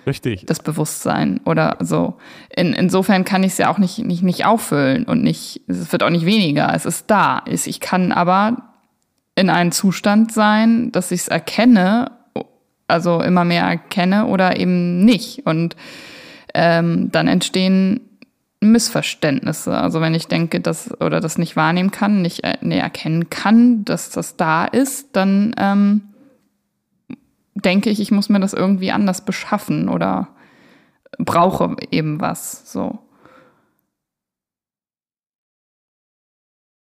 Richtig. Das Bewusstsein oder so. In, insofern kann ich es ja auch nicht, nicht, nicht auffüllen und nicht, es wird auch nicht weniger, es ist da. Ich kann aber in einem Zustand sein, dass ich es erkenne, also immer mehr erkenne oder eben nicht. Und ähm, dann entstehen Missverständnisse. Also wenn ich denke, dass oder das nicht wahrnehmen kann, nicht nee, erkennen kann, dass das da ist, dann ähm, denke ich, ich muss mir das irgendwie anders beschaffen oder brauche eben was, so.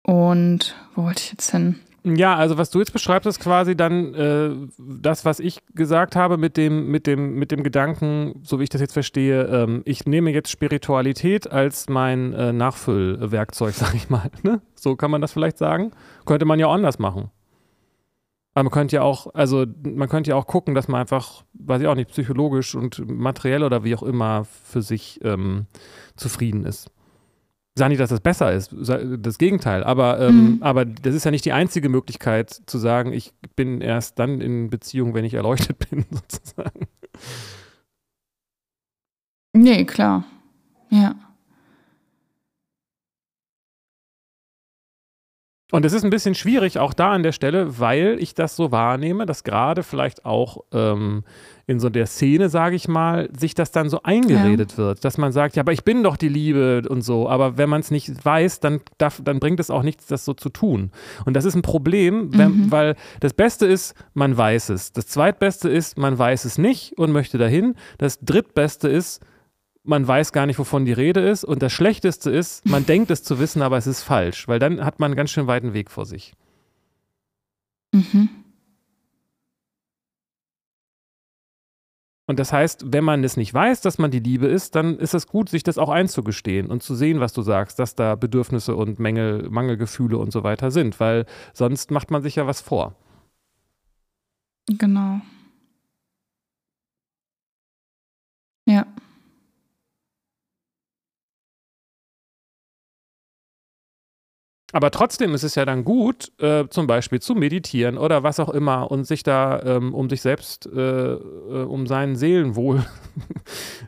Und wo wollte ich jetzt hin? Ja, also was du jetzt beschreibst, ist quasi dann äh, das, was ich gesagt habe mit dem, mit dem, mit dem Gedanken, so wie ich das jetzt verstehe, ähm, ich nehme jetzt Spiritualität als mein äh, Nachfüllwerkzeug, sag ich mal. Ne? So kann man das vielleicht sagen. Könnte man ja auch anders machen. Aber man könnte ja auch, also man könnte ja auch gucken, dass man einfach, weiß ich auch nicht, psychologisch und materiell oder wie auch immer für sich ähm, zufrieden ist. Ich sage nicht, dass das besser ist, das Gegenteil. Aber, ähm, mhm. aber das ist ja nicht die einzige Möglichkeit zu sagen, ich bin erst dann in Beziehung, wenn ich erleuchtet bin, sozusagen. Nee, klar. Ja. Und es ist ein bisschen schwierig, auch da an der Stelle, weil ich das so wahrnehme, dass gerade vielleicht auch ähm, in so der Szene, sage ich mal, sich das dann so eingeredet ja. wird, dass man sagt, ja, aber ich bin doch die Liebe und so, aber wenn man es nicht weiß, dann, darf, dann bringt es auch nichts, das so zu tun. Und das ist ein Problem, wenn, mhm. weil das Beste ist, man weiß es. Das Zweitbeste ist, man weiß es nicht und möchte dahin. Das Drittbeste ist, man weiß gar nicht, wovon die Rede ist. Und das Schlechteste ist, man denkt es zu wissen, aber es ist falsch. Weil dann hat man einen ganz schön weiten Weg vor sich. Mhm. Und das heißt, wenn man es nicht weiß, dass man die Liebe ist, dann ist es gut, sich das auch einzugestehen und zu sehen, was du sagst, dass da Bedürfnisse und Mängel, Mangelgefühle und so weiter sind. Weil sonst macht man sich ja was vor. Genau. Ja. Aber trotzdem ist es ja dann gut, äh, zum Beispiel zu meditieren oder was auch immer und sich da ähm, um sich selbst, äh, äh, um sein Seelenwohl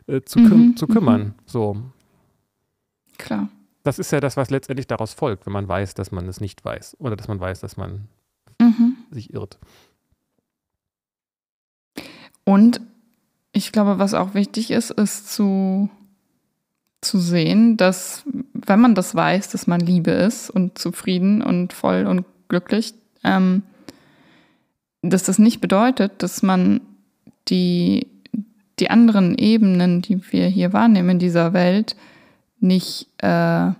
äh, zu, küm- zu kümmern. So. Klar. Das ist ja das, was letztendlich daraus folgt, wenn man weiß, dass man es nicht weiß oder dass man weiß, dass man mhm. sich irrt. Und ich glaube, was auch wichtig ist, ist zu... zu sehen, dass, wenn man das weiß, dass man Liebe ist und zufrieden und voll und glücklich, ähm, dass das nicht bedeutet, dass man die, die anderen Ebenen, die wir hier wahrnehmen in dieser Welt, nicht äh,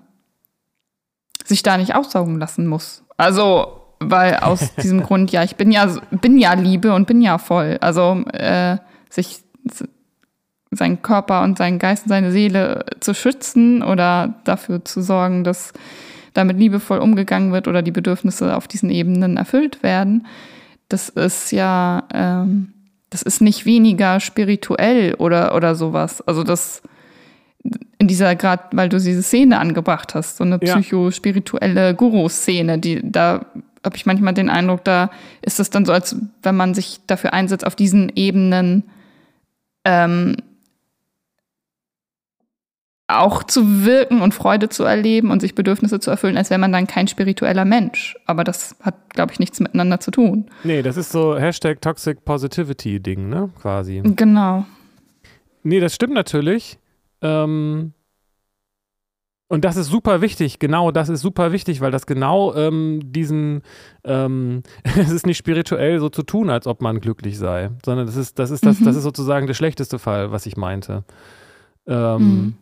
sich da nicht aussaugen lassen muss. Also, weil aus diesem Grund, ja, ich bin ja, bin ja Liebe und bin ja voll. Also, äh, sich seinen Körper und seinen Geist und seine Seele zu schützen oder dafür zu sorgen, dass damit liebevoll umgegangen wird oder die Bedürfnisse auf diesen Ebenen erfüllt werden, das ist ja, ähm, das ist nicht weniger spirituell oder, oder sowas. Also das in dieser, gerade weil du diese Szene angebracht hast, so eine ja. psychospirituelle Guru-Szene, die da habe ich manchmal den Eindruck, da ist es dann so, als wenn man sich dafür einsetzt, auf diesen Ebenen ähm, auch zu wirken und Freude zu erleben und sich Bedürfnisse zu erfüllen, als wäre man dann kein spiritueller Mensch. Aber das hat, glaube ich, nichts miteinander zu tun. Nee, das ist so Hashtag Toxic Positivity Ding, ne? Quasi. Genau. Nee, das stimmt natürlich. Ähm, und das ist super wichtig, genau, das ist super wichtig, weil das genau ähm, diesen, ähm, es ist nicht spirituell so zu tun, als ob man glücklich sei, sondern das ist, das ist, das, mhm. das ist sozusagen der schlechteste Fall, was ich meinte. Ähm, mhm.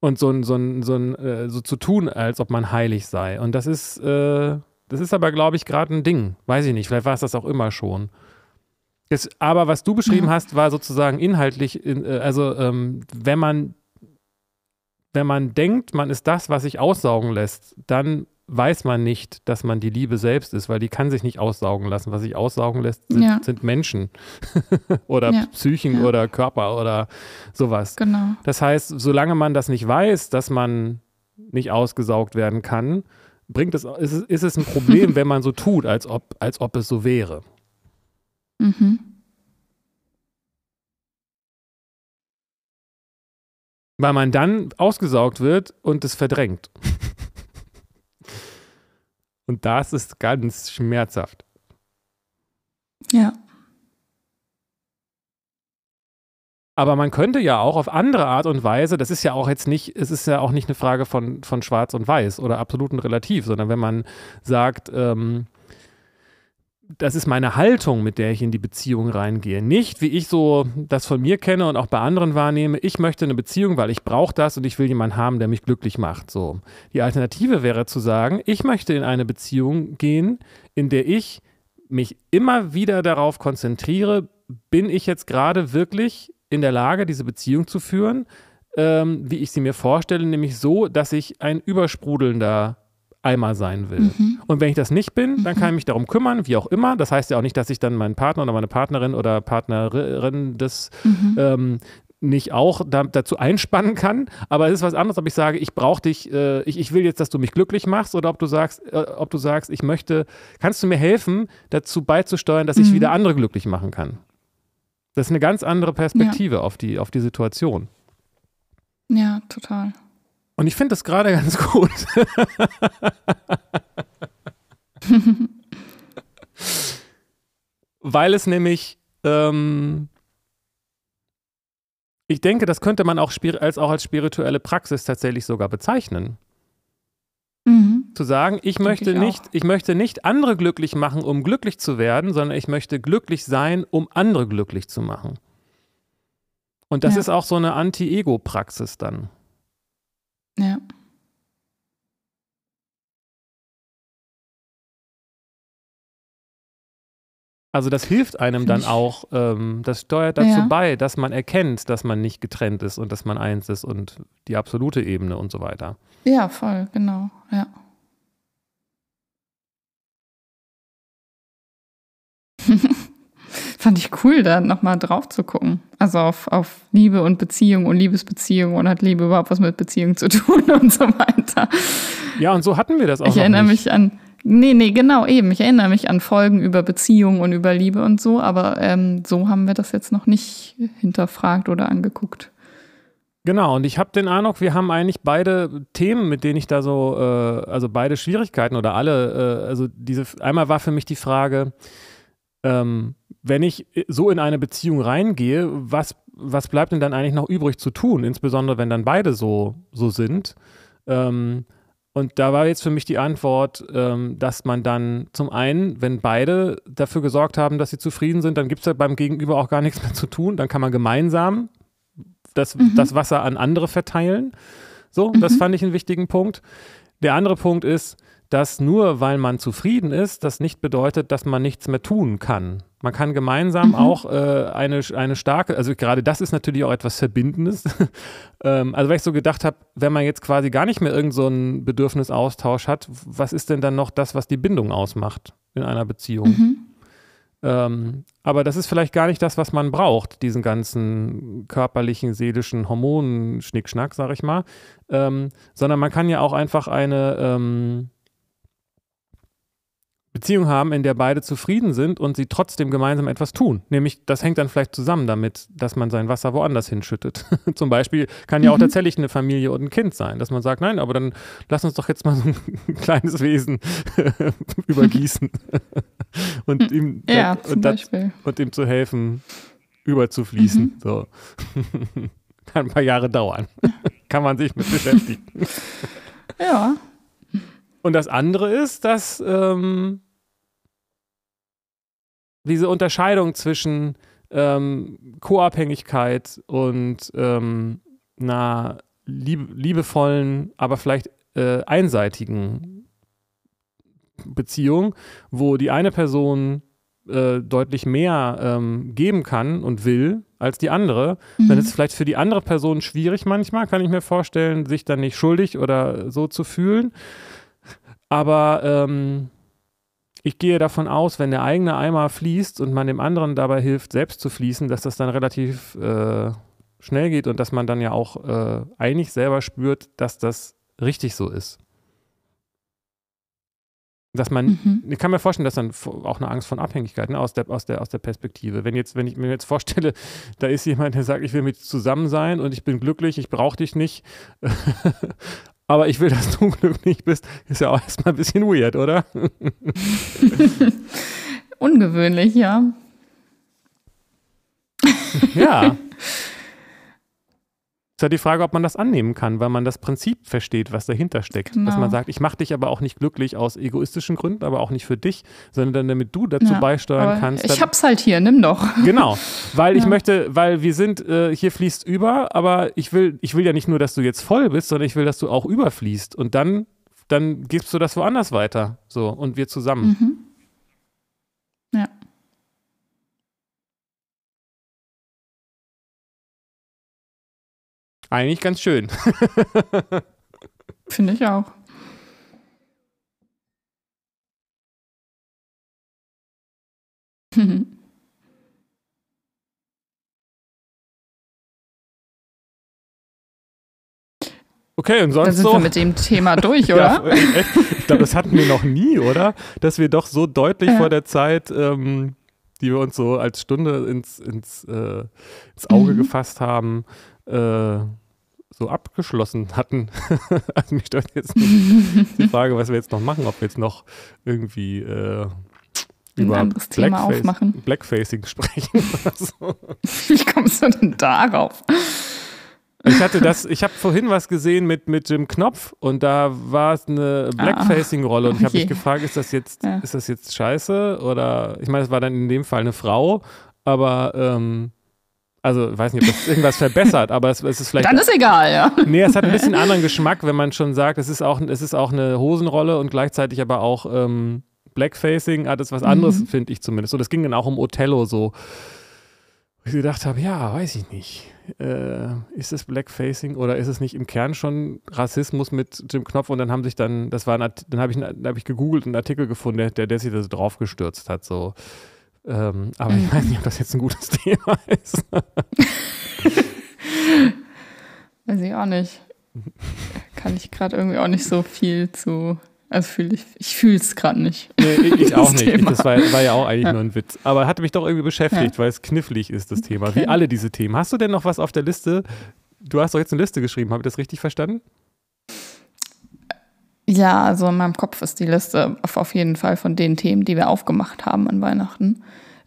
Und so, so, so, so, so zu tun, als ob man heilig sei. Und das ist, äh, das ist aber, glaube ich, gerade ein Ding. Weiß ich nicht, vielleicht war es das auch immer schon. Es, aber was du beschrieben mhm. hast, war sozusagen inhaltlich, in, also ähm, wenn man, wenn man denkt, man ist das, was sich aussaugen lässt, dann weiß man nicht, dass man die Liebe selbst ist, weil die kann sich nicht aussaugen lassen. Was sich aussaugen lässt, sind, ja. sind Menschen oder ja. Psychen ja. oder Körper oder sowas. Genau. Das heißt, solange man das nicht weiß, dass man nicht ausgesaugt werden kann, bringt es, ist, ist es ein Problem, wenn man so tut, als ob, als ob es so wäre. Mhm. Weil man dann ausgesaugt wird und es verdrängt. Und das ist ganz schmerzhaft. Ja. Aber man könnte ja auch auf andere Art und Weise, das ist ja auch jetzt nicht, es ist ja auch nicht eine Frage von, von Schwarz und Weiß oder absolut und relativ, sondern wenn man sagt, ähm, das ist meine Haltung, mit der ich in die Beziehung reingehe. Nicht, wie ich so das von mir kenne und auch bei anderen wahrnehme, ich möchte eine Beziehung, weil ich brauche das und ich will jemanden haben, der mich glücklich macht. So. Die Alternative wäre zu sagen, ich möchte in eine Beziehung gehen, in der ich mich immer wieder darauf konzentriere, bin ich jetzt gerade wirklich in der Lage, diese Beziehung zu führen, ähm, wie ich sie mir vorstelle, nämlich so, dass ich ein übersprudelnder Eimer sein will. Mhm. Und wenn ich das nicht bin, dann kann ich mich darum kümmern, wie auch immer. Das heißt ja auch nicht, dass ich dann meinen Partner oder meine Partnerin oder Partnerin das mhm. ähm, nicht auch da, dazu einspannen kann. Aber es ist was anderes, ob ich sage, ich brauche dich, äh, ich, ich will jetzt, dass du mich glücklich machst, oder ob du sagst, äh, ob du sagst, ich möchte, kannst du mir helfen, dazu beizusteuern, dass mhm. ich wieder andere glücklich machen kann. Das ist eine ganz andere Perspektive ja. auf die, auf die Situation. Ja, total. Und ich finde das gerade ganz gut. Weil es nämlich, ähm, ich denke, das könnte man auch, als, auch als spirituelle Praxis tatsächlich sogar bezeichnen. Mhm. Zu sagen, ich möchte, ich, nicht, ich möchte nicht andere glücklich machen, um glücklich zu werden, sondern ich möchte glücklich sein, um andere glücklich zu machen. Und das ja. ist auch so eine Anti-Ego-Praxis dann. Ja. Also das hilft einem dann auch, ähm, das steuert dazu ja. bei, dass man erkennt, dass man nicht getrennt ist und dass man eins ist und die absolute Ebene und so weiter. Ja, voll, genau, ja. Fand ich cool, da nochmal drauf zu gucken. Also auf, auf Liebe und Beziehung und Liebesbeziehung und hat Liebe überhaupt was mit Beziehung zu tun und so weiter. Ja, und so hatten wir das auch noch nicht. Ich erinnere mich an, nee, nee, genau, eben. Ich erinnere mich an Folgen über Beziehung und über Liebe und so, aber ähm, so haben wir das jetzt noch nicht hinterfragt oder angeguckt. Genau, und ich habe den Eindruck, wir haben eigentlich beide Themen, mit denen ich da so, äh, also beide Schwierigkeiten oder alle, äh, also diese, einmal war für mich die Frage, ähm, wenn ich so in eine Beziehung reingehe, was, was bleibt denn dann eigentlich noch übrig zu tun? Insbesondere, wenn dann beide so, so sind. Ähm, und da war jetzt für mich die Antwort, ähm, dass man dann zum einen, wenn beide dafür gesorgt haben, dass sie zufrieden sind, dann gibt es ja beim Gegenüber auch gar nichts mehr zu tun. Dann kann man gemeinsam das, mhm. das Wasser an andere verteilen. So, mhm. das fand ich einen wichtigen Punkt. Der andere Punkt ist, dass nur weil man zufrieden ist, das nicht bedeutet, dass man nichts mehr tun kann. Man kann gemeinsam mhm. auch äh, eine, eine starke, also gerade das ist natürlich auch etwas Verbindendes. ähm, also weil ich so gedacht habe, wenn man jetzt quasi gar nicht mehr irgend so einen Bedürfnisaustausch hat, was ist denn dann noch das, was die Bindung ausmacht in einer Beziehung? Mhm. Ähm, aber das ist vielleicht gar nicht das, was man braucht, diesen ganzen körperlichen, seelischen Hormonen-Schnickschnack, sag ich mal. Ähm, sondern man kann ja auch einfach eine... Ähm, Beziehung haben, in der beide zufrieden sind und sie trotzdem gemeinsam etwas tun. Nämlich, das hängt dann vielleicht zusammen damit, dass man sein Wasser woanders hinschüttet. Zum Beispiel kann ja auch mhm. tatsächlich eine Familie und ein Kind sein, dass man sagt, nein, aber dann lass uns doch jetzt mal so ein kleines Wesen übergießen und, ihm, ja, da, und, das, und ihm zu helfen, überzufließen. Mhm. So. Kann ein paar Jahre dauern. Kann man sich mit beschäftigen. Ja. Und das andere ist, dass ähm, diese Unterscheidung zwischen ähm, Co-Abhängigkeit und ähm, einer lieb liebevollen, aber vielleicht äh, einseitigen Beziehung, wo die eine Person äh, deutlich mehr ähm, geben kann und will als die andere, mhm. dann ist es vielleicht für die andere Person schwierig manchmal, kann ich mir vorstellen, sich dann nicht schuldig oder so zu fühlen. Aber ähm, ich gehe davon aus, wenn der eigene Eimer fließt und man dem anderen dabei hilft, selbst zu fließen, dass das dann relativ äh, schnell geht und dass man dann ja auch äh, eigentlich selber spürt, dass das richtig so ist. Dass man, mhm. ich kann mir vorstellen, dass dann auch eine Angst von Abhängigkeit, ne, aus der, aus der, aus der Perspektive. Wenn jetzt, wenn ich mir jetzt vorstelle, da ist jemand, der sagt, ich will mit dir zusammen sein und ich bin glücklich, ich brauche dich nicht. Aber ich will, dass du glücklich bist, ist ja auch erstmal ein bisschen weird, oder? Ungewöhnlich, ja. Ja. Ist ja die Frage, ob man das annehmen kann, weil man das Prinzip versteht, was dahinter steckt. Genau. Dass man sagt, ich mache dich aber auch nicht glücklich aus egoistischen Gründen, aber auch nicht für dich, sondern damit du dazu ja, beisteuern kannst. Ich hab's halt hier, nimm doch. Genau, weil ja. ich möchte, weil wir sind, äh, hier fließt über, aber ich will, ich will ja nicht nur, dass du jetzt voll bist, sondern ich will, dass du auch überfließt und dann, dann gibst du das woanders weiter, so, und wir zusammen. Mhm. Ja. Eigentlich ganz schön. Finde ich auch. Okay, und sonst so. Dann sind so. wir mit dem Thema durch, oder? Ja, ich glaube, das hatten wir noch nie, oder? Dass wir doch so deutlich ja. vor der Zeit, ähm, die wir uns so als Stunde ins, ins, äh, ins Auge mhm. gefasst haben, äh, so abgeschlossen hatten. Also mich stört jetzt nicht die Frage, was wir jetzt noch machen, ob wir jetzt noch irgendwie äh, über ein anderes Thema aufmachen. Blackfacing sprechen oder so. Wie kommst du denn darauf? Ich hatte das, ich habe vorhin was gesehen mit, mit Jim Knopf und da war es eine Blackfacing-Rolle und ich habe mich gefragt, ist das jetzt, ja. ist das jetzt scheiße? Oder ich meine, es war dann in dem Fall eine Frau, aber ähm, also ich weiß nicht, ob das irgendwas verbessert, aber es, es ist vielleicht. Dann ist egal, ja. Nee, es hat ein bisschen anderen Geschmack, wenn man schon sagt, es ist auch, es ist auch eine Hosenrolle und gleichzeitig aber auch ähm, Blackfacing, hat es was anderes, mhm. finde ich zumindest. Und das ging dann auch um Othello so. Ich gedacht habe, ja, weiß ich nicht. Äh, ist es Blackfacing oder ist es nicht im Kern schon Rassismus mit Jim Knopf? Und dann haben sich dann, das war ein, dann habe ich, hab ich gegoogelt und einen Artikel gefunden, der, der sich das draufgestürzt hat. So. Ähm, aber ich weiß nicht, ob das jetzt ein gutes Thema ist. Weiß ich auch nicht. Kann ich gerade irgendwie auch nicht so viel zu. Also fühl ich, ich fühle es gerade nicht. Nee, ich auch nicht. Ich, das war, war ja auch eigentlich ja. nur ein Witz. Aber hatte mich doch irgendwie beschäftigt, ja. weil es knifflig ist, das Thema. Okay. Wie alle diese Themen. Hast du denn noch was auf der Liste? Du hast doch jetzt eine Liste geschrieben. Habe ich das richtig verstanden? Ja, also in meinem Kopf ist die Liste auf, auf jeden Fall von den Themen, die wir aufgemacht haben an Weihnachten.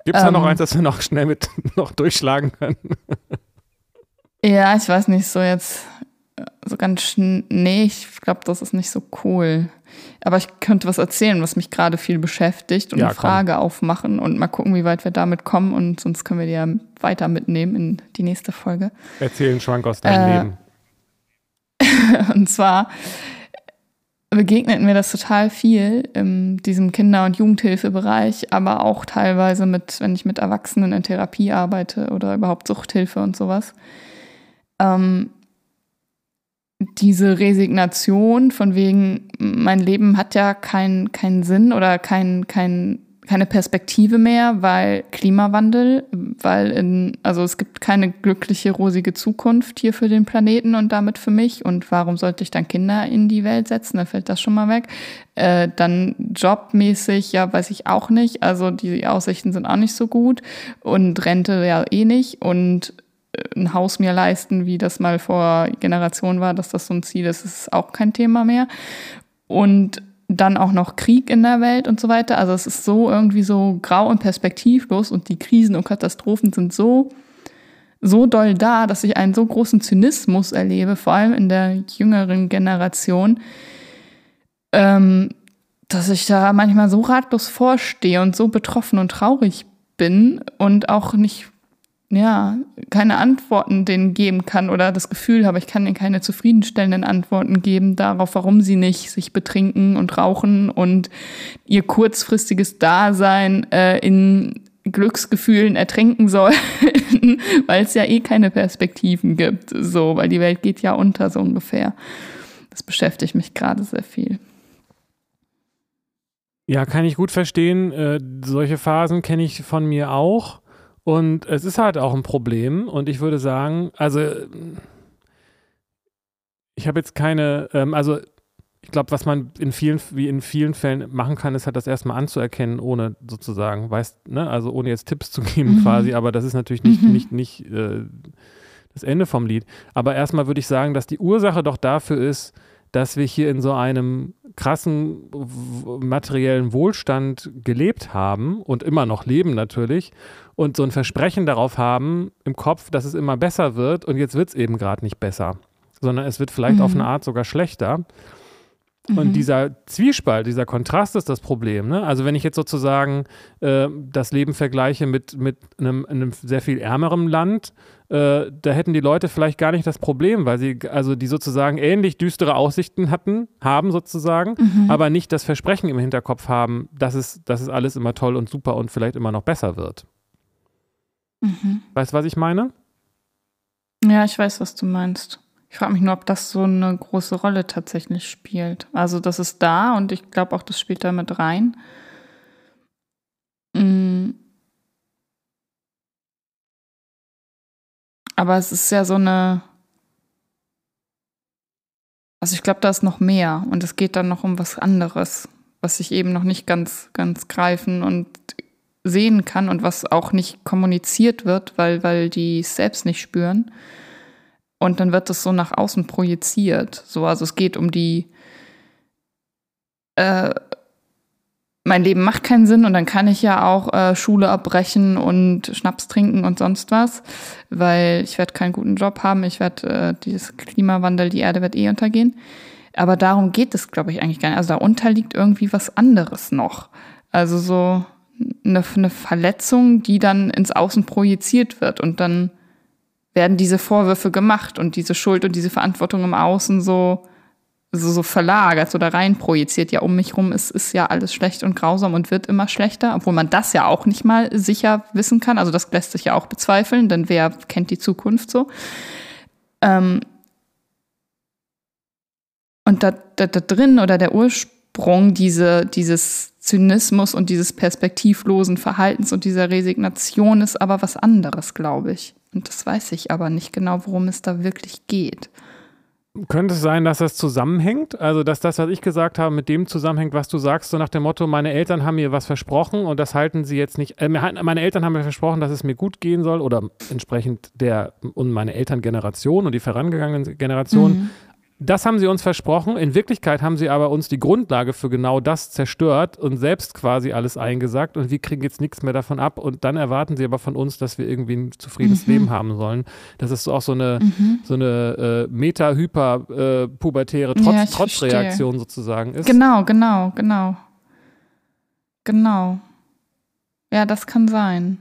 Gibt es da ähm, noch eins, das wir noch schnell mit noch durchschlagen können? Ja, ich weiß nicht, so jetzt so ganz schnell. Nee, ich glaube, das ist nicht so cool. Aber ich könnte was erzählen, was mich gerade viel beschäftigt und ja, eine Frage komm. aufmachen und mal gucken, wie weit wir damit kommen und sonst können wir die ja weiter mitnehmen in die nächste Folge. Erzähl einen Schwank aus deinem äh, Leben. Und zwar begegnet mir das total viel in diesem Kinder- und Jugendhilfebereich, aber auch teilweise mit, wenn ich mit Erwachsenen in Therapie arbeite oder überhaupt Suchthilfe und sowas. Ähm, Diese Resignation von wegen, mein Leben hat ja keinen keinen Sinn oder kein, kein, keine Perspektive mehr, weil Klimawandel, weil in, also es gibt keine glückliche, rosige Zukunft hier für den Planeten und damit für mich. Und warum sollte ich dann Kinder in die Welt setzen? Dann fällt das schon mal weg. Äh, dann jobmäßig, ja, weiß ich auch nicht. Also die Aussichten sind auch nicht so gut. Und Rente ja eh nicht. Und ein Haus mir leisten, wie das mal vor Generationen war, dass das so ein Ziel ist, ist auch kein Thema mehr. Und dann auch noch Krieg in der Welt und so weiter. Also es ist so irgendwie so grau und perspektivlos und die Krisen und Katastrophen sind so, so doll da, dass ich einen so großen Zynismus erlebe, vor allem in der jüngeren Generation, ähm, dass ich da manchmal so ratlos vorstehe und so betroffen und traurig bin und auch nicht, ja, keine Antworten denen geben kann oder das Gefühl habe, ich kann denen keine zufriedenstellenden Antworten geben darauf, warum sie nicht sich betrinken und rauchen und ihr kurzfristiges Dasein äh, in Glücksgefühlen ertränken sollten, weil es ja eh keine Perspektiven gibt, so, weil die Welt geht ja unter, so ungefähr. Das beschäftigt mich gerade sehr viel. Ja, kann ich gut verstehen. Äh, solche Phasen kenne ich von mir auch. Und es ist halt auch ein Problem und ich würde sagen, also ich habe jetzt keine, ähm, also ich glaube, was man in vielen, wie in vielen Fällen machen kann, ist halt das erstmal anzuerkennen, ohne sozusagen, weißt, ne, also ohne jetzt Tipps zu geben mhm. quasi, aber das ist natürlich nicht, mhm. nicht, nicht, nicht äh, das Ende vom Lied. Aber erstmal würde ich sagen, dass die Ursache doch dafür ist, dass wir hier in so einem krassen materiellen Wohlstand gelebt haben und immer noch leben natürlich und so ein Versprechen darauf haben im Kopf, dass es immer besser wird und jetzt wird es eben gerade nicht besser, sondern es wird vielleicht mhm. auf eine Art sogar schlechter. Mhm. Und dieser Zwiespalt, dieser Kontrast ist das Problem, ne? Also wenn ich jetzt sozusagen äh, das Leben vergleiche mit, mit einem, einem sehr viel ärmeren Land, äh, da hätten die Leute vielleicht gar nicht das Problem, weil sie, also die sozusagen ähnlich düstere Aussichten hatten, haben sozusagen, mhm. aber nicht das Versprechen im Hinterkopf haben, dass es, dass es alles immer toll und super und vielleicht immer noch besser wird. Mhm. Weißt du, was ich meine? Ja, ich weiß, was du meinst. Ich frage mich nur, ob das so eine große Rolle tatsächlich spielt. Also das ist da und ich glaube auch, das spielt da mit rein. Aber es ist ja so eine, also ich glaube, da ist noch mehr und es geht dann noch um was anderes, was ich eben noch nicht ganz, ganz greifen und sehen kann und was auch nicht kommuniziert wird, weil, weil die es selbst nicht spüren. Und dann wird das so nach außen projiziert. So, also es geht um die, äh, mein Leben macht keinen Sinn und dann kann ich ja auch äh, Schule abbrechen und Schnaps trinken und sonst was, weil ich werde keinen guten Job haben, ich werde äh, dieses Klimawandel, die Erde wird eh untergehen. Aber darum geht es, glaube ich, eigentlich gar nicht. Also darunter liegt irgendwie was anderes noch. Also so eine, eine Verletzung, die dann ins Außen projiziert wird und dann werden diese Vorwürfe gemacht und diese Schuld und diese Verantwortung im Außen so, so, so verlagert oder reinprojiziert. Ja, um mich rum ist, ist ja alles schlecht und grausam und wird immer schlechter, obwohl man das ja auch nicht mal sicher wissen kann. Also das lässt sich ja auch bezweifeln, denn wer kennt die Zukunft so? Ähm und da, da, da drin oder der Ursprung diese, dieses Zynismus und dieses perspektivlosen Verhaltens und dieser Resignation ist aber was anderes, glaube ich. Und das weiß ich aber nicht genau, worum es da wirklich geht. Könnte es sein, dass das zusammenhängt? Also, dass das, was ich gesagt habe, mit dem zusammenhängt, was du sagst, so nach dem Motto, meine Eltern haben mir was versprochen und das halten sie jetzt nicht. Äh, meine Eltern haben mir versprochen, dass es mir gut gehen soll oder entsprechend der und meine Elterngeneration und die vorangegangenen Generationen. Mhm. Das haben sie uns versprochen. In Wirklichkeit haben sie aber uns die Grundlage für genau das zerstört und selbst quasi alles eingesackt und wir kriegen jetzt nichts mehr davon ab und dann erwarten sie aber von uns, dass wir irgendwie ein zufriedenes mhm. Leben haben sollen. Das ist auch so eine, mhm. so eine äh, meta-hyper-pubertäre Trotz- ja, Trotzreaktion sozusagen ist. Genau, genau, genau. Genau. Ja, das kann sein.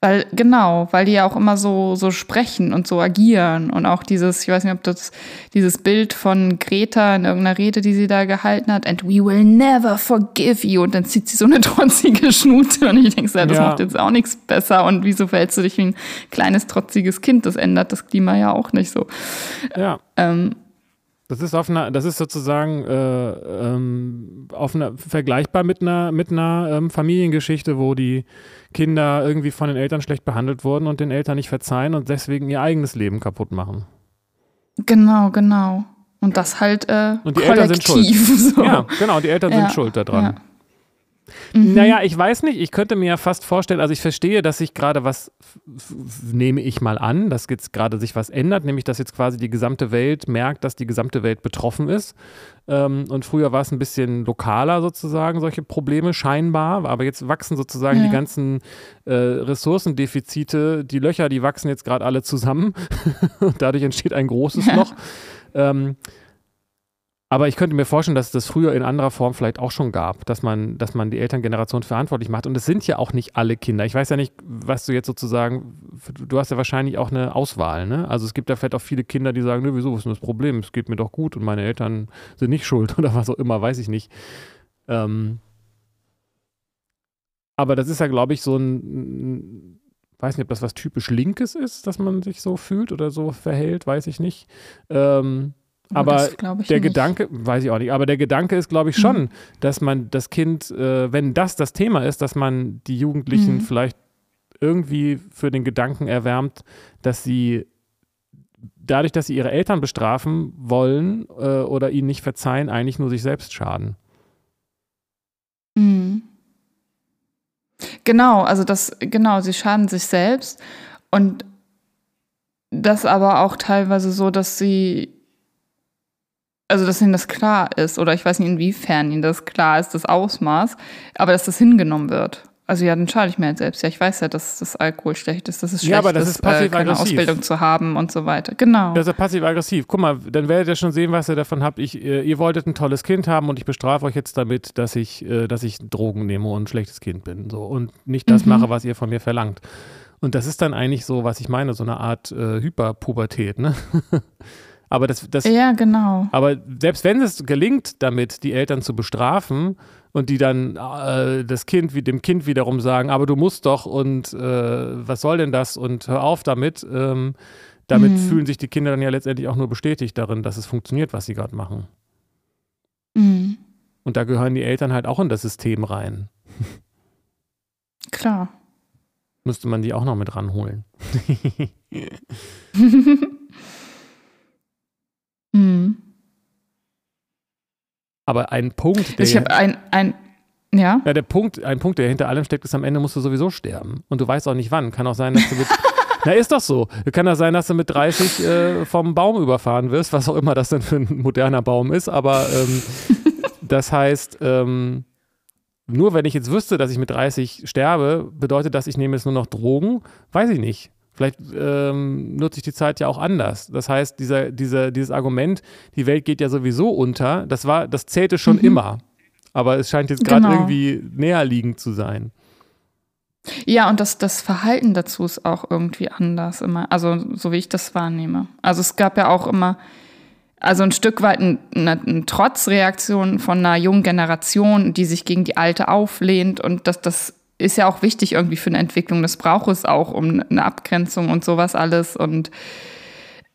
Weil, genau, weil die ja auch immer so, so sprechen und so agieren und auch dieses, ich weiß nicht, ob das, dieses Bild von Greta in irgendeiner Rede, die sie da gehalten hat, and we will never forgive you und dann zieht sie so eine trotzige Schnute und ich denke, ja, das ja. macht jetzt auch nichts besser und wieso verhältst du dich wie ein kleines trotziges Kind, das ändert das Klima ja auch nicht so. Ja. Ähm, Das ist auf einer, das ist sozusagen äh, ähm, auf einer, vergleichbar mit einer, mit einer ähm, Familiengeschichte, wo die Kinder irgendwie von den Eltern schlecht behandelt wurden und den Eltern nicht verzeihen und deswegen ihr eigenes Leben kaputt machen. Genau, genau. Und das halt äh, und die kollektiv. Eltern sind schuld. So. Ja, genau, die Eltern ja. sind schuld daran. Ja. Mhm. Naja, ich weiß nicht, ich könnte mir ja fast vorstellen, also ich verstehe, dass sich gerade was, nehme ich mal an, dass jetzt gerade sich was ändert, nämlich dass jetzt quasi die gesamte Welt merkt, dass die gesamte Welt betroffen ist. Ähm, und früher war es ein bisschen lokaler sozusagen, solche Probleme scheinbar, aber jetzt wachsen sozusagen ja. die ganzen äh, Ressourcendefizite, die Löcher, die wachsen jetzt gerade alle zusammen. Dadurch entsteht ein großes ja. Loch. Ähm, Aber ich könnte mir vorstellen, dass es das früher in anderer Form vielleicht auch schon gab, dass man, dass man die Elterngeneration verantwortlich macht. Und es sind ja auch nicht alle Kinder. Ich weiß ja nicht, was du jetzt sozusagen, du hast ja wahrscheinlich auch eine Auswahl, ne? Also es gibt ja vielleicht auch viele Kinder, die sagen, nö, wieso, was ist denn das Problem? Es geht mir doch gut und meine Eltern sind nicht schuld oder was auch immer, weiß ich nicht. Ähm Aber das ist ja, glaube ich, so ein, weiß nicht, ob das was typisch Linkes ist, dass man sich so fühlt oder so verhält, weiß ich nicht. Ähm Aber der nicht. Gedanke, weiß ich auch nicht, aber der Gedanke ist, glaube ich, schon, mhm. dass man das Kind, äh, wenn das das Thema ist, dass man die Jugendlichen mhm. vielleicht irgendwie für den Gedanken erwärmt, dass sie dadurch, dass sie ihre Eltern bestrafen wollen äh, oder ihnen nicht verzeihen, eigentlich nur sich selbst schaden. Mhm. Genau, also das, genau, sie schaden sich selbst und das aber auch teilweise so, dass sie Also, dass ihnen das klar ist, oder ich weiß nicht, inwiefern ihnen das klar ist, das Ausmaß, aber dass das hingenommen wird. Also, ja, dann schaue ich mir halt selbst. Ja, ich weiß ja, dass das Alkohol schlecht ist, dass es schlecht ja, aber das ist, ist passiv äh, keine aggressiv. Ausbildung zu haben und so weiter. Genau. Das ist ja passiv-aggressiv. Guck mal, dann werdet ihr schon sehen, was ihr davon habt. Ich, äh, ihr wolltet ein tolles Kind haben und ich bestrafe euch jetzt damit, dass ich, äh, dass ich Drogen nehme und ein schlechtes Kind bin. So. Und nicht das mhm. mache, was ihr von mir verlangt. Und das ist dann eigentlich so, was ich meine, so eine Art äh, Hyperpubertät, ne? Aber das, das, ja, genau. Aber selbst wenn es gelingt, damit die Eltern zu bestrafen und die dann äh, das Kind wie dem Kind wiederum sagen, aber du musst doch und äh, was soll denn das und hör auf damit, ähm, damit mhm. fühlen sich die Kinder dann ja letztendlich auch nur bestätigt darin, dass es funktioniert, was sie gerade machen. Mhm. Und da gehören die Eltern halt auch in das System rein. Klar. Müsste man die auch noch mit ranholen. Mhm. Aber ein Punkt, der ich habe ein, ein ja? ja, der Punkt, ein Punkt, der hinter allem steckt, ist am Ende musst du sowieso sterben und du weißt auch nicht wann. Kann auch sein, dass du mit na ist doch so. Kann auch sein, dass du mit dreißig äh, vom Baum überfahren wirst, was auch immer das denn für ein moderner Baum ist. Aber ähm, das heißt, ähm, nur wenn ich jetzt wüsste, dass ich mit dreißig sterbe, bedeutet das, ich nehme jetzt nur noch Drogen? Weiß ich nicht. Vielleicht ähm, nutze ich die Zeit ja auch anders. Das heißt, dieser, dieser, dieses Argument, die Welt geht ja sowieso unter, das war, das zählte schon mhm. immer. Aber es scheint jetzt gerade genau. irgendwie näherliegend zu sein. Ja, und das, das Verhalten dazu ist auch irgendwie anders immer. Also so wie ich das wahrnehme. Also es gab ja auch immer, also ein Stück weit eine, eine Trotzreaktion von einer jungen Generation, die sich gegen die alte auflehnt und dass das ist ja auch wichtig irgendwie für eine Entwicklung. Das braucht es auch um eine Abgrenzung und sowas alles. Und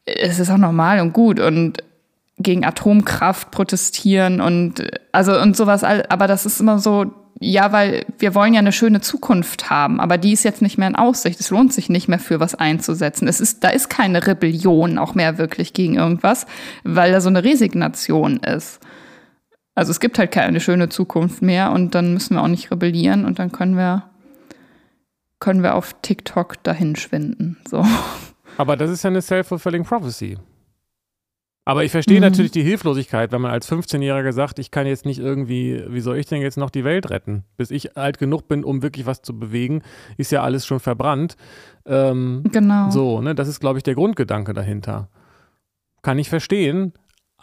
es ist auch normal und gut. Und gegen Atomkraft protestieren und also und sowas. Aber das ist immer so, ja, weil wir wollen ja eine schöne Zukunft haben. Aber die ist jetzt nicht mehr in Aussicht. Es lohnt sich nicht mehr für was einzusetzen. Es ist, da ist keine Rebellion auch mehr wirklich gegen irgendwas, weil da so eine Resignation ist. Also es gibt halt keine schöne Zukunft mehr und dann müssen wir auch nicht rebellieren und dann können wir, können wir auf TikTok dahin schwinden. So. Aber das ist ja eine self-fulfilling prophecy. Aber ich verstehe mhm. natürlich die Hilflosigkeit, wenn man als fünfzehnjähriger sagt, ich kann jetzt nicht irgendwie, wie soll ich denn jetzt noch die Welt retten? Bis ich alt genug bin, um wirklich was zu bewegen, ist ja alles schon verbrannt. Ähm, genau. So, ne? Das ist, glaube ich, der Grundgedanke dahinter. Kann ich verstehen.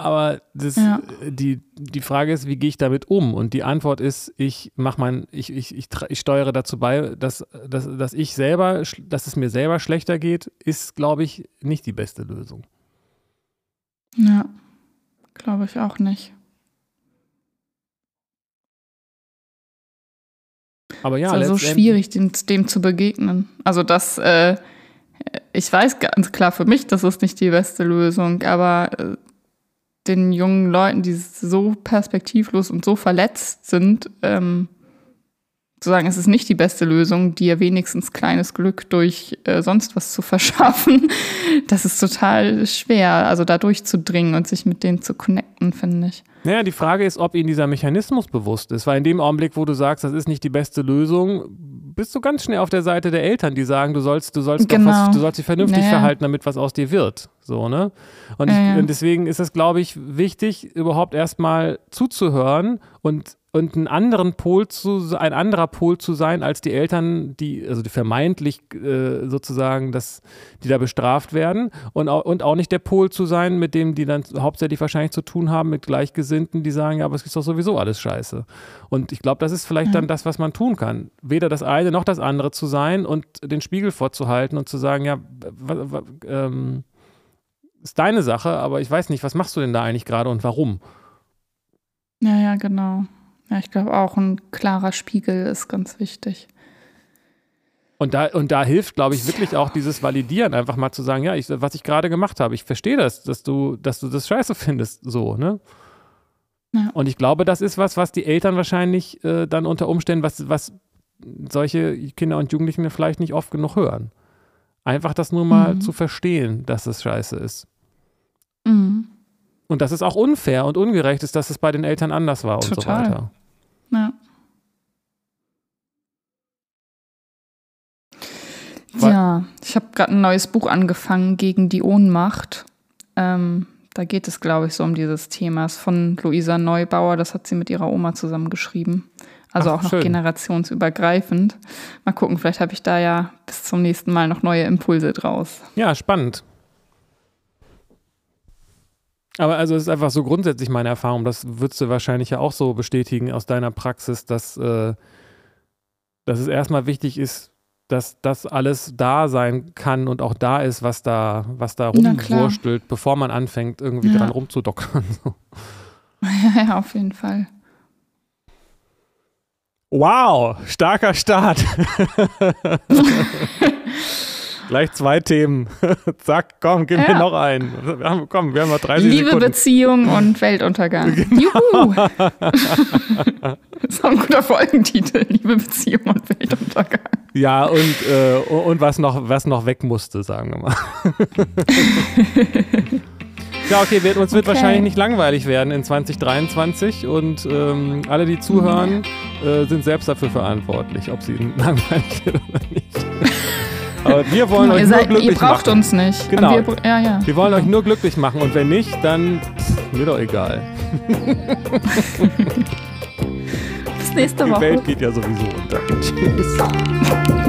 Aber das, ja. die, die Frage ist, wie gehe ich damit um? Und die Antwort ist, ich mach mein, ich, ich, ich, ich steuere dazu bei, dass, dass, dass ich selber, dass es mir selber schlechter geht, ist, glaube ich, nicht die beste Lösung. Ja, glaube ich auch nicht. Aber ja, es ist also so schwierig, dem, dem zu begegnen. Also das, äh, ich weiß ganz klar für mich, das ist nicht die beste Lösung, aber äh, den jungen Leuten, die so perspektivlos und so verletzt sind, ähm, zu sagen, es ist nicht die beste Lösung, dir wenigstens kleines Glück durch äh, sonst was zu verschaffen, das ist total schwer, also da durchzudringen und sich mit denen zu connecten, finde ich. Naja, die Frage ist, ob ihnen dieser Mechanismus bewusst ist, weil in dem Augenblick, wo du sagst, das ist nicht die beste Lösung, bist du ganz schnell auf der Seite der Eltern, die sagen, du sollst, du sollst, genau. doch was, du sollst dich vernünftig naja. verhalten, damit was aus dir wird. So, ne? Und, ich, ähm. und deswegen ist es, glaube ich, wichtig, überhaupt erstmal zuzuhören und Und einen anderen Pol zu, ein anderer Pol zu sein als die Eltern, die, also die vermeintlich äh, sozusagen, das, die da bestraft werden. Und auch, und auch nicht der Pol zu sein, mit dem die dann hauptsächlich wahrscheinlich zu tun haben, mit Gleichgesinnten, die sagen, ja, aber es ist doch sowieso alles scheiße. Und ich glaube, das ist vielleicht mhm. dann das, was man tun kann. Weder das eine noch das andere zu sein und den Spiegel vorzuhalten und zu sagen, ja, w- w- ähm, ist deine Sache, aber ich weiß nicht, was machst du denn da eigentlich gerade und warum? Ja, ja, genau. Ja, ich glaube auch, ein klarer Spiegel ist ganz wichtig. Und da, und da hilft, glaube ich, wirklich auch dieses Validieren, einfach mal zu sagen, ja, ich, was ich gerade gemacht habe, ich verstehe das, dass du, dass du das scheiße findest, so, ne? Ja. Und ich glaube, das ist was, was die Eltern wahrscheinlich äh, dann unter Umständen, was, was solche Kinder und Jugendlichen vielleicht nicht oft genug hören. Einfach das nur mal mhm. zu verstehen, dass das scheiße ist. Mhm. Und dass es auch unfair und ungerecht ist, dass es bei den Eltern anders war und Total. so weiter. Ja. Was? Ja, ich habe gerade ein neues Buch angefangen, Gegen die Ohnmacht. Ähm, da geht es, glaube ich, so um dieses Thema. Es ist von Luisa Neubauer, das hat sie mit ihrer Oma zusammen geschrieben. Also Ach, auch noch schön. generationsübergreifend. Mal gucken, vielleicht habe ich da ja bis zum nächsten Mal noch neue Impulse draus. Ja, spannend. Aber also es ist einfach so grundsätzlich meine Erfahrung, das würdest du wahrscheinlich ja auch so bestätigen aus deiner Praxis, dass, äh, dass es erstmal wichtig ist, dass das alles da sein kann und auch da ist, was da, was da rumwurstelt, bevor man anfängt, irgendwie ja. dran rumzudockern. Ja, ja, auf jeden Fall. Wow, starker Start. Gleich zwei Themen. Zack, komm, gib ja. mir noch einen. Wir haben, komm, wir haben noch dreißig Liebe, Sekunden. Beziehung und Weltuntergang. Genau. Juhu! Das ist auch ein guter Folgentitel. Liebe, Beziehung und Weltuntergang. Ja, und, äh, und was, noch, was noch weg musste, sagen wir mal. Ja, okay, wir, uns wird okay. wahrscheinlich nicht langweilig werden in zwanzig dreiundzwanzig und ähm, alle, die zuhören, äh, sind selbst dafür verantwortlich, ob sie langweilig werden oder nicht. Aber wir wollen genau, euch ihr nur seid, glücklich machen. Ihr braucht machen. uns nicht. Genau. Wir, ja, ja. wir wollen genau. euch nur glücklich machen. Und wenn nicht, dann pff, mir doch egal. Bis nächste Woche. Die Welt geht ja sowieso unter. Tschüss.